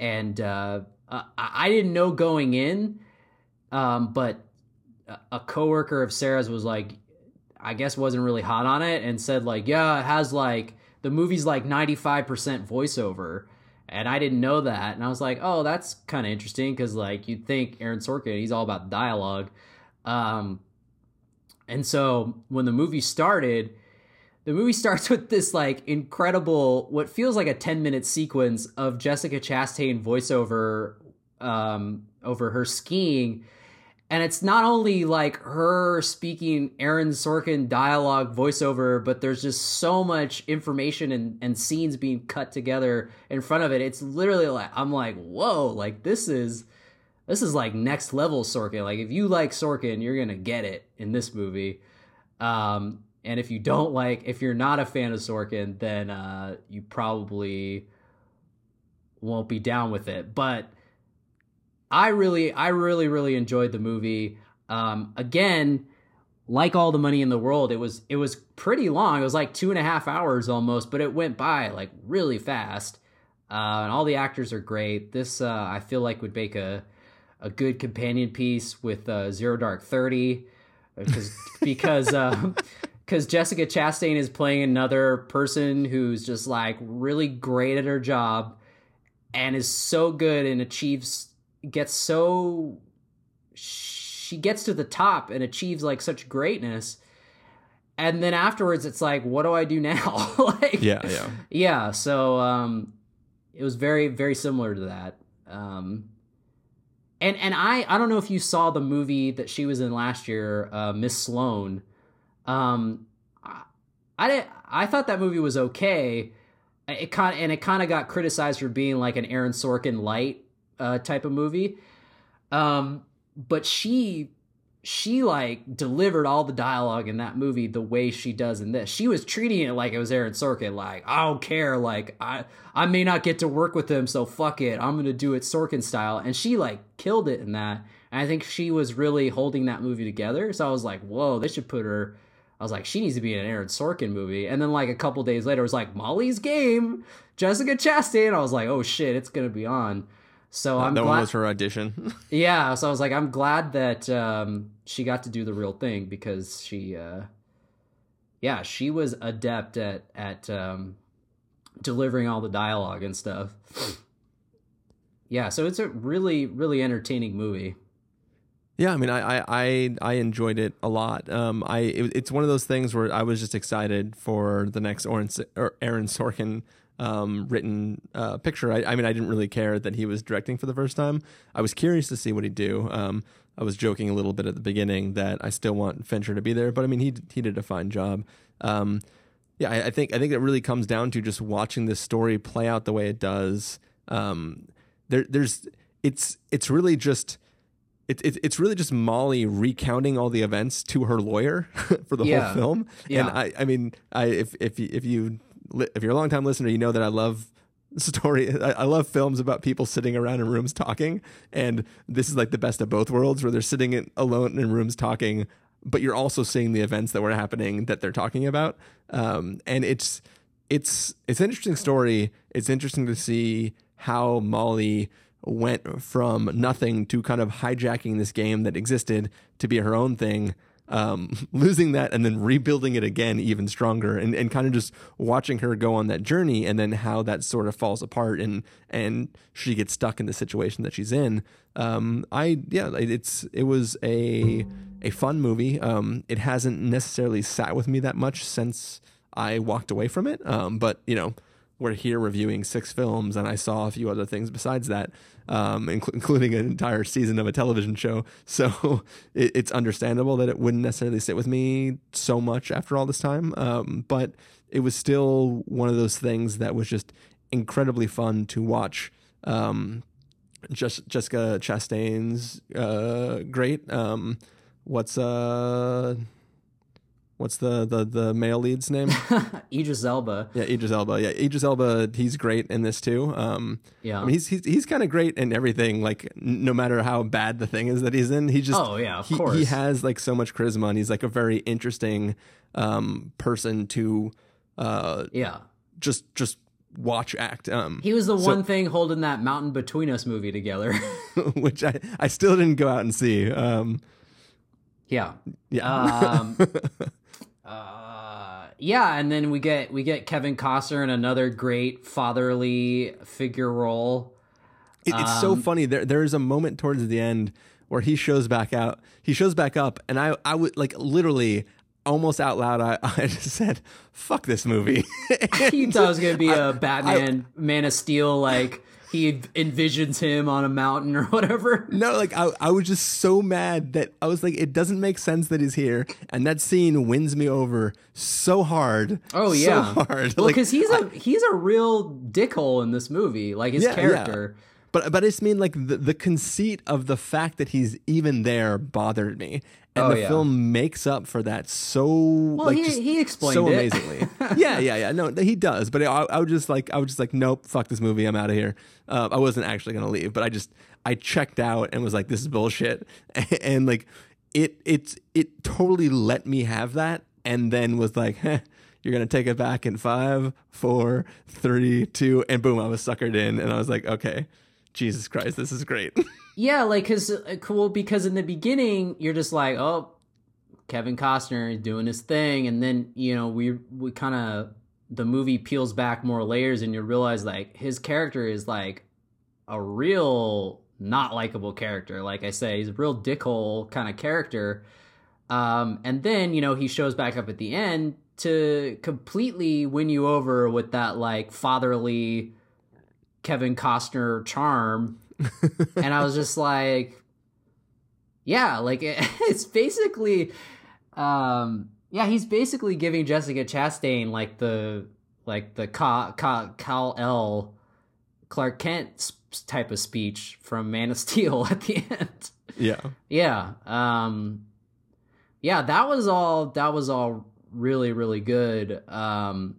and uh, I, I didn't know going in, um, but a coworker of Sarah's was like, I guess wasn't really hot on it, and said like, yeah, it has like, the movie's like ninety-five percent voiceover. And I didn't know that. And I was like, oh, that's kind of interesting. Cause like, you'd think Aaron Sorkin, he's all about dialogue. Um, and so when the movie started, the movie starts with this like incredible, what feels like a ten minute sequence of Jessica Chastain voiceover, um, over her skiing. And it's not only like her speaking Aaron Sorkin dialogue voiceover, but there's just so much information and, and scenes being cut together in front of it. It's literally like, I'm like, whoa, like this is, this is like next level Sorkin. Like if you like Sorkin, you're going to get it in this movie. Um, and if you don't like, if you're not a fan of Sorkin, then uh, you probably won't be down with it. But I really, I really, really enjoyed the movie. Um, again, like All the Money in the World, it was, it was pretty long. It was like two and a half hours almost, but it went by like really fast. Uh, and all the actors are great. This, uh, I feel like would make a, a good companion piece with uh, Zero Dark Thirty, because because uh, because Jessica Chastain is playing another person who's just like really great at her job and is so good and achieves, gets so, she gets to the top and achieves like such greatness. And then afterwards it's like, what do I do now? like, yeah, yeah. Yeah. So, um, it was very, very similar to that. Um, and, and I, I don't know if you saw the movie that she was in last year, uh, Miss Sloane. Um, I, I didn't, I thought that movie was okay. It kind and it kind of got criticized for being like an Aaron Sorkin light, uh, type of movie. Um, but she, she like delivered all the dialogue in that movie the way she does in this. She was treating it like it was Aaron Sorkin. Like, I don't care. Like I, I may not get to work with him. So fuck it. I'm going to do it Sorkin style. And she like killed it in that. And I think she was really holding that movie together. So I was like, whoa, they should put her, I was like, she needs to be in an Aaron Sorkin movie. And then like a couple days later, it was like Molly's Game, Jessica Chastain. I was like, oh shit, it's going to be on. So I'm that glad... one was her audition. Yeah. So I was like, I'm glad that um, she got to do the real thing because she, uh, yeah, she was adept at, at um, delivering all the dialogue and stuff. Yeah. So it's a really, really entertaining movie. Yeah, I mean, I I I enjoyed it a lot. Um, I it, it's one of those things where I was just excited for the next Aaron Sorkin um, written uh, picture. I, I mean, I didn't really care that he was directing for the first time. I was curious to see what he'd do. Um, I was joking a little bit at the beginning that I still want Fincher to be there, but I mean, he he did a fine job. Um, yeah, I, I think I think it really comes down to just watching this story play out the way it does. Um, there there's it's it's really just. It, it, it's really just Molly recounting all the events to her lawyer for the yeah. whole film. Yeah. And I, I mean, I, if, if you, if you, if you're a longtime listener, you know that I love story. I, I love films about people sitting around in rooms talking. And this is like the best of both worlds where they're sitting in, alone in rooms talking, but you're also seeing the events that were happening that they're talking about. Um, and it's, it's, it's an interesting story. It's interesting to see how Molly went from nothing to kind of hijacking this game that existed to be her own thing, um, losing that and then rebuilding it again, even stronger, and, and kind of just watching her go on that journey and then how that sort of falls apart and, and she gets stuck in the situation that she's in. Um, I, yeah, it's, it was a, a fun movie. Um, it hasn't necessarily sat with me that much since I walked away from it. Um, but you know, we're here reviewing six films, and I saw a few other things besides that, um, inc- including an entire season of a television show. So it, it's understandable that it wouldn't necessarily sit with me so much after all this time. Um, but it was still one of those things that was just incredibly fun to watch. Um, just Jessica Chastain's uh, great. Um, what's uh? What's the, the, the male lead's name? Idris Elba. Yeah, Idris Elba. Yeah, Idris Elba, he's great in this too. Um, yeah. I mean, he's he's, he's kind of great in everything, like no matter how bad the thing is that he's in. He just, oh, yeah, of he, course. He has like so much charisma and he's like a very interesting um, person to uh, yeah. just just watch act. Um, he was the so, one thing holding that Mountain Between Us movie together. Which I, I still didn't go out and see. Um, yeah. Yeah. Um, Uh, yeah, and then we get we get Kevin Costner in another great fatherly figure role. It, it's um, so funny. There there is a moment towards the end where he shows back out. He shows back up, and I I would like literally almost out loud. I, I just said, "Fuck this movie." He thought it was gonna be I, a Batman, I, Man of Steel, like. He envisions him on a mountain or whatever. No, like I, I was just so mad that I was like, it doesn't make sense that he's here. And that scene wins me over so hard. Oh yeah, so hard. Well, because like, he's a I, he's a real dickhole in this movie, like his yeah, character. Yeah. But but I just mean like the, the conceit of the fact that he's even there bothered me. And oh, the yeah. film makes up for that so well. Like, he just he explained so it. amazingly. yeah, yeah, yeah. No, he does. But I, I would just like I was just like, nope, fuck this movie. I'm out of here. Uh, I wasn't actually gonna leave, but I just I checked out and was like, this is bullshit. And, and like it it's it totally let me have that, and then was like, heh, you're gonna take it back in five, four, three, two, and boom, I was suckered in, and I was like, okay. Jesus Christ, this is great. Yeah, like, because, cool, because in the beginning, you're just like, oh, Kevin Costner doing his thing, and then, you know, we we kind of, the movie peels back more layers, and you realize, like, his character is, like, a real not likable character. Like I say, he's a real dickhole kind of character. Um, and then, you know, he shows back up at the end to completely win you over with that, like, fatherly Kevin Costner charm. And I was just like, yeah, like, it, it's basically, um, yeah, he's basically giving Jessica Chastain, like, the, like, the Ka, Ka, Kal-El Clark Kent type of speech from Man of Steel at the end. Yeah. Yeah. Um, yeah, that was all, that was all really, really good. Um,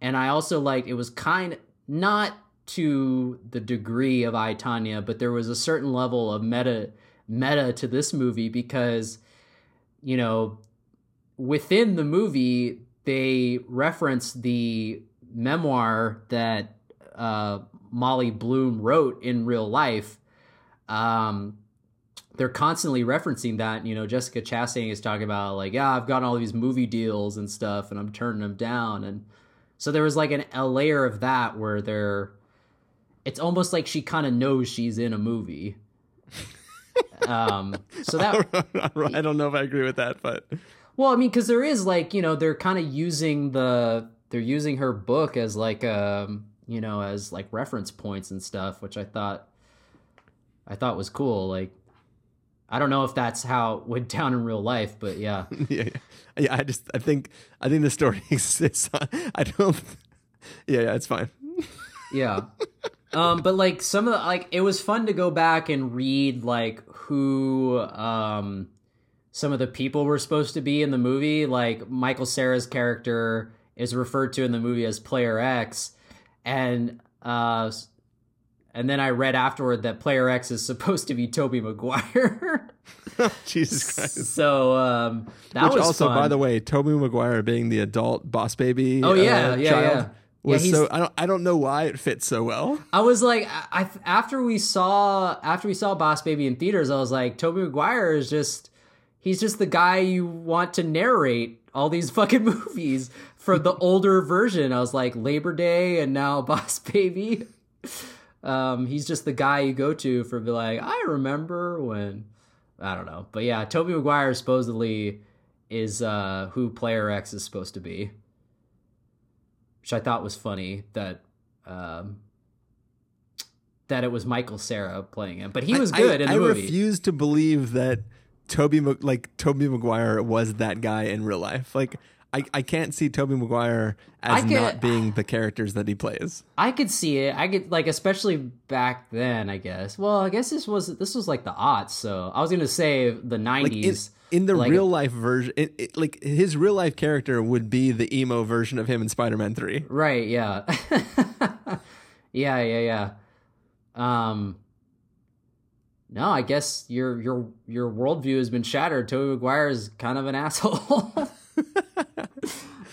and I also liked, it was kind of, not to the degree of I, Tonya, but there was a certain level of meta meta to this movie, because, you know, within the movie they reference the memoir that uh, Molly Bloom wrote in real life. Um, they're constantly referencing that. You know, Jessica Chastain is talking about, like, yeah, I've gotten all these movie deals and stuff, and I'm turning them down. And so there was, like, an, a layer of that where they're, it's almost like she kind of knows she's in a movie. Um, so that, I don't know if I agree with that, but, well, I mean, cause there is, like, you know, they're kind of using the, they're using her book as, like, um, you know, as, like, reference points and stuff, which I thought, I thought was cool. Like, I don't know if that's how it went down in real life, but yeah. Yeah, yeah. Yeah, I just, I think, I think the story exists. I don't, yeah, yeah, it's fine. Yeah. Um, but, like, some of the, like, it was fun to go back and read, like, who, um, some of the people were supposed to be in the movie. Like, Michael Cera's character is referred to in the movie as Player X. And, uh, and then I read afterward that Player X is supposed to be Tobey Maguire. Jesus Christ. So, um, that Which was also, fun. By the way, Tobey Maguire being the adult Boss Baby. Oh, yeah, uh, yeah, child. Yeah. Was yeah, so I don't I don't know why it fits so well. I was like, I, I after we saw after we saw Boss Baby in theaters, I was like, Tobey Maguire is just he's just the guy you want to narrate all these fucking movies for the older version. I was like, Labor Day and now Boss Baby. Um, he's just the guy you go to for be like, I remember when, I don't know, but yeah, Tobey Maguire supposedly is uh, who Player X is supposed to be. Which I thought was funny that um, that it was Michael Cera playing him, but he was I, good I, in the I movie. I refuse to believe that Tobey like Tobey Maguire was that guy in real life. Like I, I can't see Tobey Maguire as could, not being the characters that he plays. I could see it. I could like especially back then. I guess. Well, I guess this was this was like the aughts. So I was gonna say the nineties. Like In the like, real life version, it, it, like his real life character would be the emo version of him in Spider-Man three. Right, yeah. yeah, yeah, yeah. Um, no, I guess your your your worldview has been shattered. Tobey Maguire is kind of an asshole. um,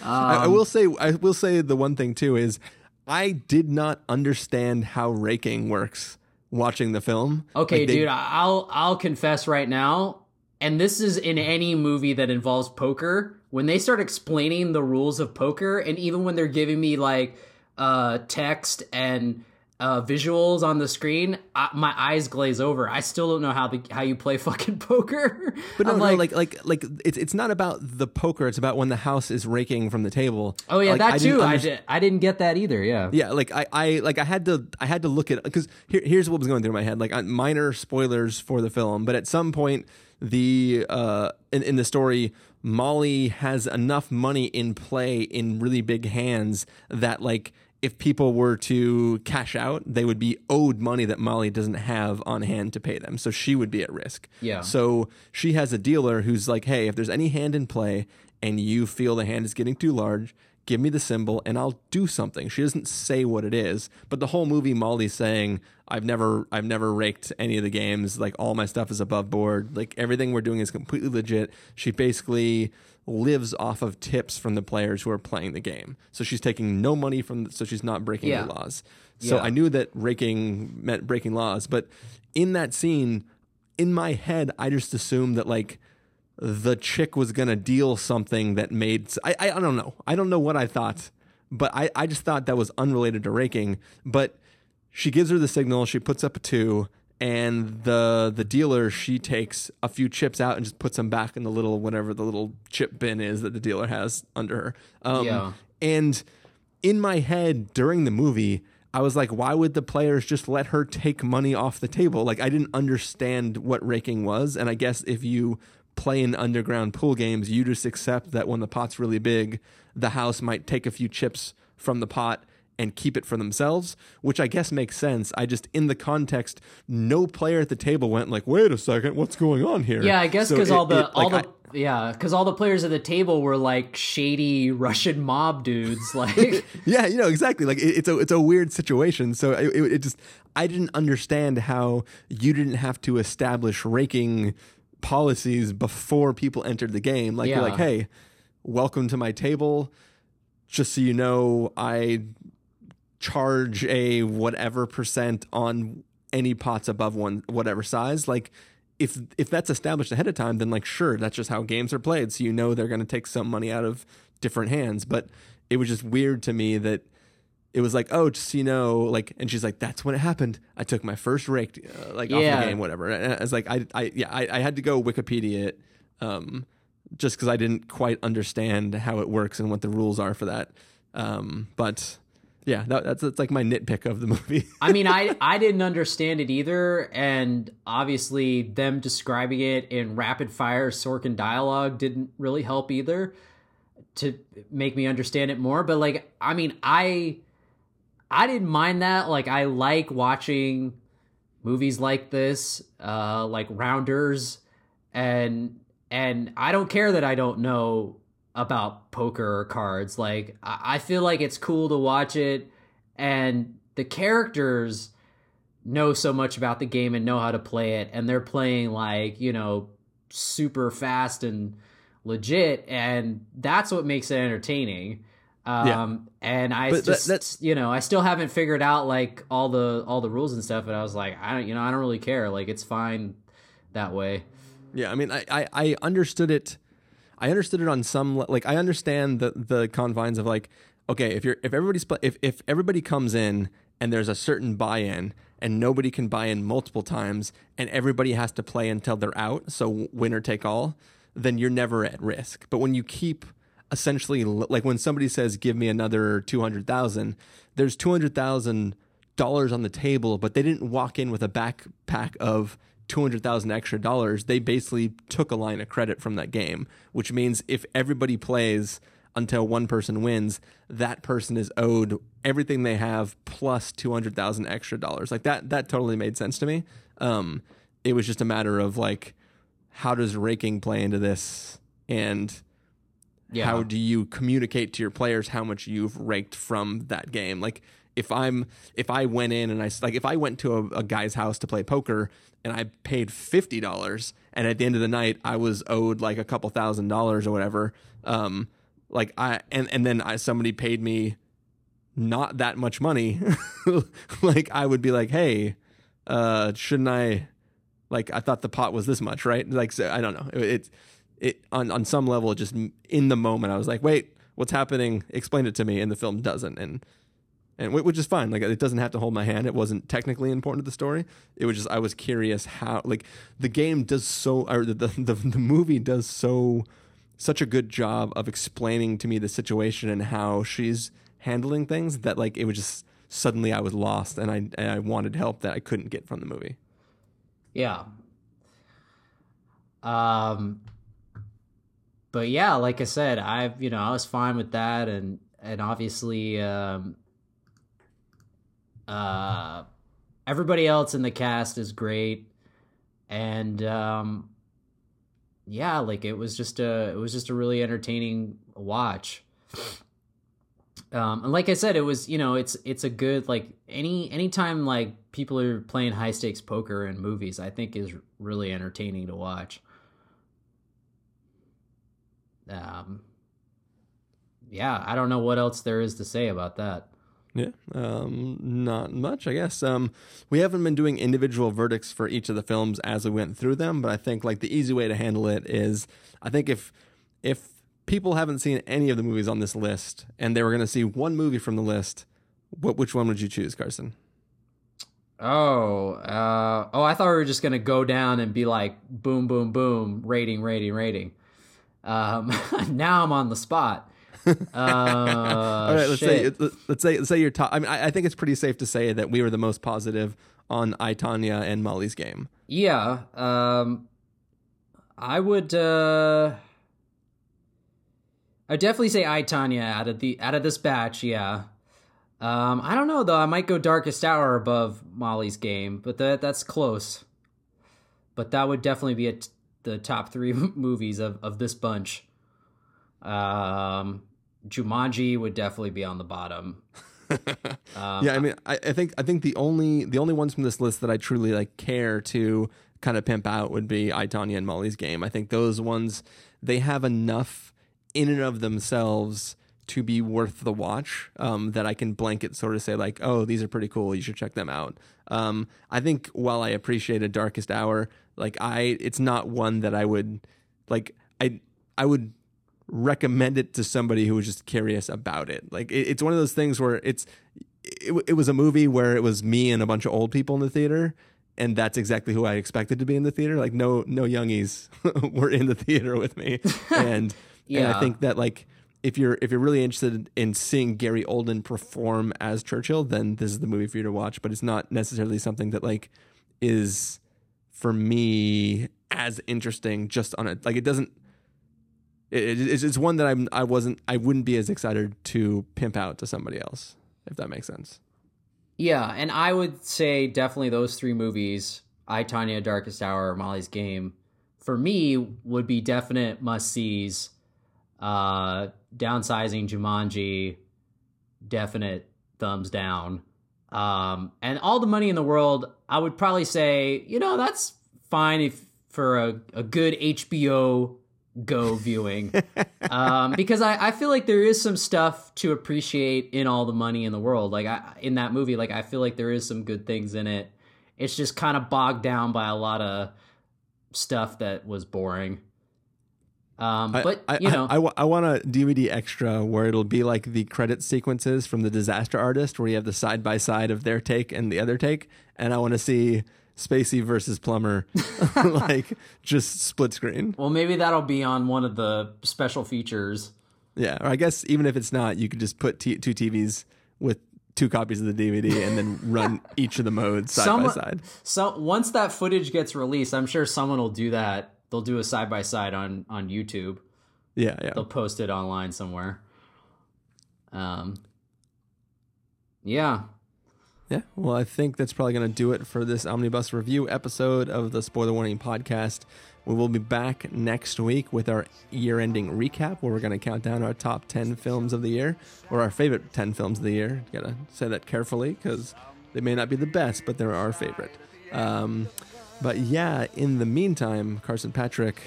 I, I will say, I will say the one thing too is, I did not understand how raking works watching the film. Okay, like they, dude, I'll I'll confess right now. And this is in any movie that involves poker, when they start explaining the rules of poker, and even when they're giving me like uh, text and uh, visuals on the screen, I, my eyes glaze over. I still don't know how the, how you play fucking poker. But no, like, no, like, like, like it's it's not about the poker. It's about when the house is raking from the table. Oh yeah, like, that I too. Didn't under- I did, I didn't get that either. Yeah. Yeah, like I, I like I had to I had to look at because here, here's what was going through my head. Like minor spoilers for the film, but at some point. The uh in, in the story, Molly has enough money in play in really big hands that like if people were to cash out, they would be owed money that Molly doesn't have on hand to pay them. So she would be at risk. Yeah. So she has a dealer who's like, hey, if there's any hand in play and you feel the hand is getting too large, give me the symbol and I'll do something. She doesn't say what it is, but the whole movie Molly's saying, I've never I've never raked any of the games. Like all my stuff is above board. Like everything we're doing is completely legit. She basically lives off of tips from the players who are playing the game. So she's taking no money from so she's not breaking yeah. the laws. So yeah. I knew that raking meant breaking laws, but in that scene in my head I just assumed that like the chick was going to deal something that made, I, I I don't know. I don't know what I thought, but I, I just thought that was unrelated to raking. But she gives her the signal. She puts up a two, and the the dealer, she takes a few chips out and just puts them back in the little, whatever the little chip bin is that the dealer has under her. Um, yeah. And in my head during the movie, I was like, why would the players just let her take money off the table? Like, I didn't understand what raking was. And I guess if you play in underground pool games, you just accept that when the pot's really big, the house might take a few chips from the pot and keep it for themselves, which I guess makes sense. I just, in the context, no player at the table went like, wait a second, what's going on here? Yeah, I guess because so all the, it, all like, the, I, yeah, because all the players at the table were like shady Russian mob dudes. Like, yeah, you know, exactly. Like it, it's a, it's a weird situation. So it, it, it just, I didn't understand how you didn't have to establish raking policies before people entered the game. Like, yeah. You're like, hey, welcome to my table. Just so you know, I charge a whatever percent on any pots above one whatever size. Like if if that's established ahead of time, then like sure, that's just how games are played, so you know they're going to take some money out of different hands. But it was just weird to me that it was like, oh, just, you know, like, and she's like, that's when it happened, I took my first rake uh, like yeah. off the game, whatever. And I was like, I I yeah I, I had to go Wikipedia it um just because I didn't quite understand how it works and what the rules are for that. Um but yeah, that, that's that's like my nitpick of the movie. I mean, I, I didn't understand it either, and obviously them describing it in rapid-fire Sorkin dialogue didn't really help either to make me understand it more. But, like, I mean, I, I didn't mind that. Like, I like watching movies like this, uh, like Rounders, and and I don't care that I don't know about poker or cards. Like, I feel like it's cool to watch it, and the characters know so much about the game and know how to play it, and they're playing, like, you know, super fast and legit, and that's what makes it entertaining. Um yeah. And I but just that, you know, I still haven't figured out like all the all the rules and stuff, and I was like, I don't, you know, I don't really care. Like, it's fine that way. Yeah, I mean, I I, I understood it I understood it on some, like, I understand the, the confines of, like, okay, if you're if everybody's if if everybody comes in and there's a certain buy-in and nobody can buy in multiple times and everybody has to play until they're out, so winner take all, then you're never at risk. But when you keep essentially, like, when somebody says, "Give me another two hundred thousand," there's two hundred thousand dollars on the table, but they didn't walk in with a backpack of two hundred thousand extra dollars. They basically took a line of credit from that game, which means if everybody plays until one person wins, that person is owed everything they have plus two hundred thousand extra dollars. Like, that, that totally made sense to me. Um, it was just a matter of, like, how does raking play into this? And yeah. How do you communicate to your players how much you've raked from that game? Like, If I'm, if I went in and I, like, if I went to a, a guy's house to play poker and I paid fifty dollars and at the end of the night I was owed like a couple thousand dollars or whatever, um, like I, and, and then I, somebody paid me not that much money, like, I would be like, hey, uh, shouldn't I, like, I thought the pot was this much, right? Like, so I don't know. It, it, it on, on some level, just in the moment, I was like, wait, what's happening? Explain it to me. And the film doesn't. And, And which is fine. Like, it doesn't have to hold my hand. It wasn't technically important to the story. It was just, I was curious how, like, the game does so, or the the, the movie does so, such a good job of explaining to me the situation and how she's handling things that, like, it was just suddenly I was lost and I and I wanted help that I couldn't get from the movie. Yeah. Um. But yeah, like I said, I you know I was fine with that, and and obviously. Um, Uh, everybody else in the cast is great, and um, yeah, like, it was just a it was just a really entertaining watch. Um, and like I said, it was you know it's it's a good, like, any anytime like people are playing high stakes poker in movies, I think is really entertaining to watch. Um, yeah, I don't know what else there is to say about that. Yeah, um, not much, I guess. Um, we haven't been doing individual verdicts for each of the films as we went through them, but I think like the easy way to handle it is, I think if if people haven't seen any of the movies on this list and they were going to see one movie from the list, what which one would you choose, Carson? Oh, uh, oh! I thought we were just going to go down and be like, boom, boom, boom, rating, rating, rating. Um, now I'm on the spot. Uh, All right, let's say, let's say let's say your top. I mean, I, I think it's pretty safe to say that we were the most positive on I, Tonya and Molly's Game. Yeah, um, I would. Uh, I would definitely say I, Tonya out of the out of this batch. Yeah. Um, I don't know though. I might go Darkest Hour above Molly's Game, but that that's close. But that would definitely be at t- the top three movies of, of this bunch. Um, Jumanji would definitely be on the bottom. um, yeah, I mean, I, I think I think the only the only ones from this list that I truly like care to kind of pimp out would be I, Tonya and Molly's Game. I think those ones, they have enough in and of themselves to be worth the watch, um, that I can blanket sort of say like, oh, these are pretty cool, you should check them out. Um, I think while I appreciated Darkest Hour, like I, it's not one that I would like, I, I would recommend it to somebody who was just curious about it. Like it, it's one of those things where it's, it, it was a movie where it was me and a bunch of old people in the theater. And that's exactly who I expected to be in the theater. Like no, no youngies were in the theater with me. And, yeah. and I think that like, If you're if you're really interested in seeing Gary Oldman perform as Churchill, then this is the movie for you to watch. But it's not necessarily something that like is for me as interesting just on it. Like it doesn't. It, it's, it's one that I'm I wasn't I wouldn't be as excited to pimp out to somebody else, if that makes sense. Yeah, and I would say definitely those three movies: I, Tonya, Darkest Hour, Molly's Game, for me would be definite must sees. Uh, Downsizing, Jumanji, definite thumbs down. Um, and All the Money in the World, I would probably say, you know, that's fine if for a, a good H B O Go viewing. um, because I, I feel like there is some stuff to appreciate in All the Money in the World. Like I, in that movie, like I feel like there is some good things in it. It's just kind of bogged down by a lot of stuff that was boring. Um, but I, you know, I, I, I want a D V D extra where it'll be like the credit sequences from The Disaster Artist, where you have the side by side of their take and the other take. And I want to see Spacey versus Plummer, like just split screen. Well, maybe that'll be on one of the special features. Yeah. Or I guess even if it's not, you could just put t- two T Vs with two copies of the D V D and then run each of the modes side Some, by side. So once that footage gets released, I'm sure someone will do that. They'll do a side by side on on YouTube. Yeah, yeah. They'll post it online somewhere. Um. Yeah. Yeah. Well, I think that's probably going to do it for this Omnibus Review episode of the Spoiler Warning Podcast. We will be back next week with our year-ending recap, where we're going to count down our top ten films of the year, or our favorite ten films of the year. Got to say that carefully because they may not be the best, but they're our favorite. Um. But yeah, in the meantime, Carson Patrick,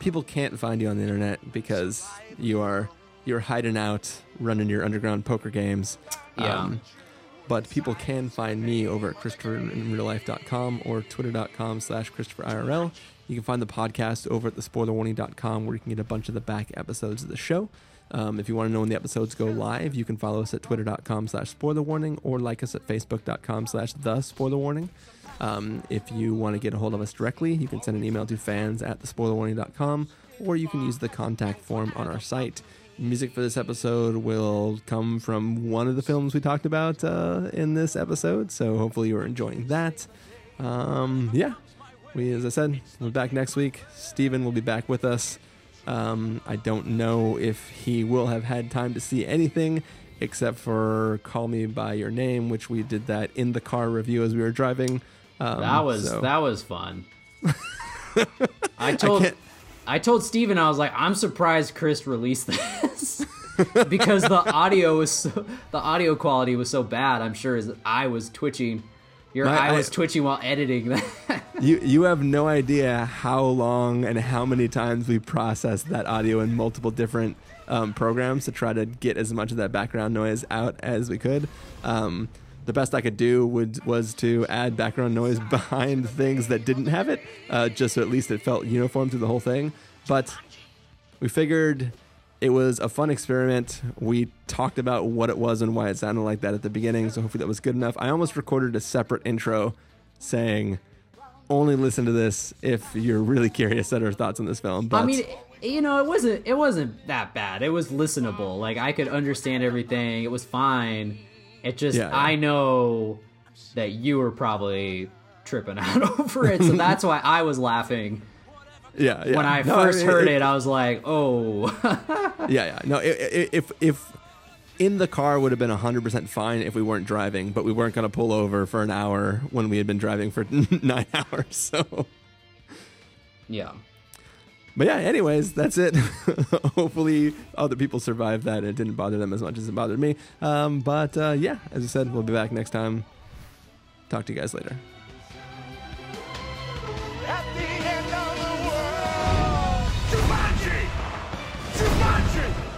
people can't find you on the internet because you are you're hiding out, running your underground poker games. Yeah. Um, but people can find me over at Christopher in Real Life dot com or Twitter dot com slash Christopher I R L. You can find the podcast over at the spoiler warning dot com, where you can get a bunch of the back episodes of the show. Um, if you want to know when the episodes go live, you can follow us at Twitter dot com slash Spoiler Warning or like us at Facebook dot com slash The Spoiler Warning. Um, if you want to get a hold of us directly, you can send an email to fans at the spoiler warning dot com, or you can use the contact form on our site. Music for this episode will come from one of the films we talked about uh, in this episode, so hopefully you're enjoying that. Um, yeah, we, as I said, we'll be back next week. Steven will be back with us. Um, I don't know if he will have had time to see anything except for Call Me By Your Name, which we did that in the car review as we were driving. Um, that was so. that was fun. I told I, I told Steven, I was like, I'm surprised Chris released this because the audio was so, the audio quality was so bad. I'm sure his eye was twitching. Your My, eye was I, twitching while editing that. You you have no idea how long and how many times we processed that audio in multiple different um, programs to try to get as much of that background noise out as we could. Um, the best I could do would was to add background noise behind things that didn't have it, uh, just so at least it felt uniform through the whole thing. But we figured it was a fun experiment. We talked about what it was and why it sounded like that at the beginning, so hopefully that was good enough. I almost recorded a separate intro saying, only listen to this if you're really curious at our thoughts on this film. But I mean, you know, it wasn't it wasn't that bad. It was listenable. Like, I could understand everything. It was fine. It just, yeah, yeah. I know that you were probably tripping out over it, so that's why I was laughing. Yeah, yeah. When I no, first I mean, heard it, it, I was like, oh. yeah, yeah. No, it, it, if if in the car would have been one hundred percent fine if we weren't driving, but we weren't going to pull over for an hour when we had been driving for nine hours. So, yeah. But yeah, anyways, that's it. Hopefully other people survived that. It didn't bother them as much as it bothered me. Um, but uh, yeah, as I said, we'll be back next time. Talk to you guys later. At the end of the world, Jumanji! Jumanji!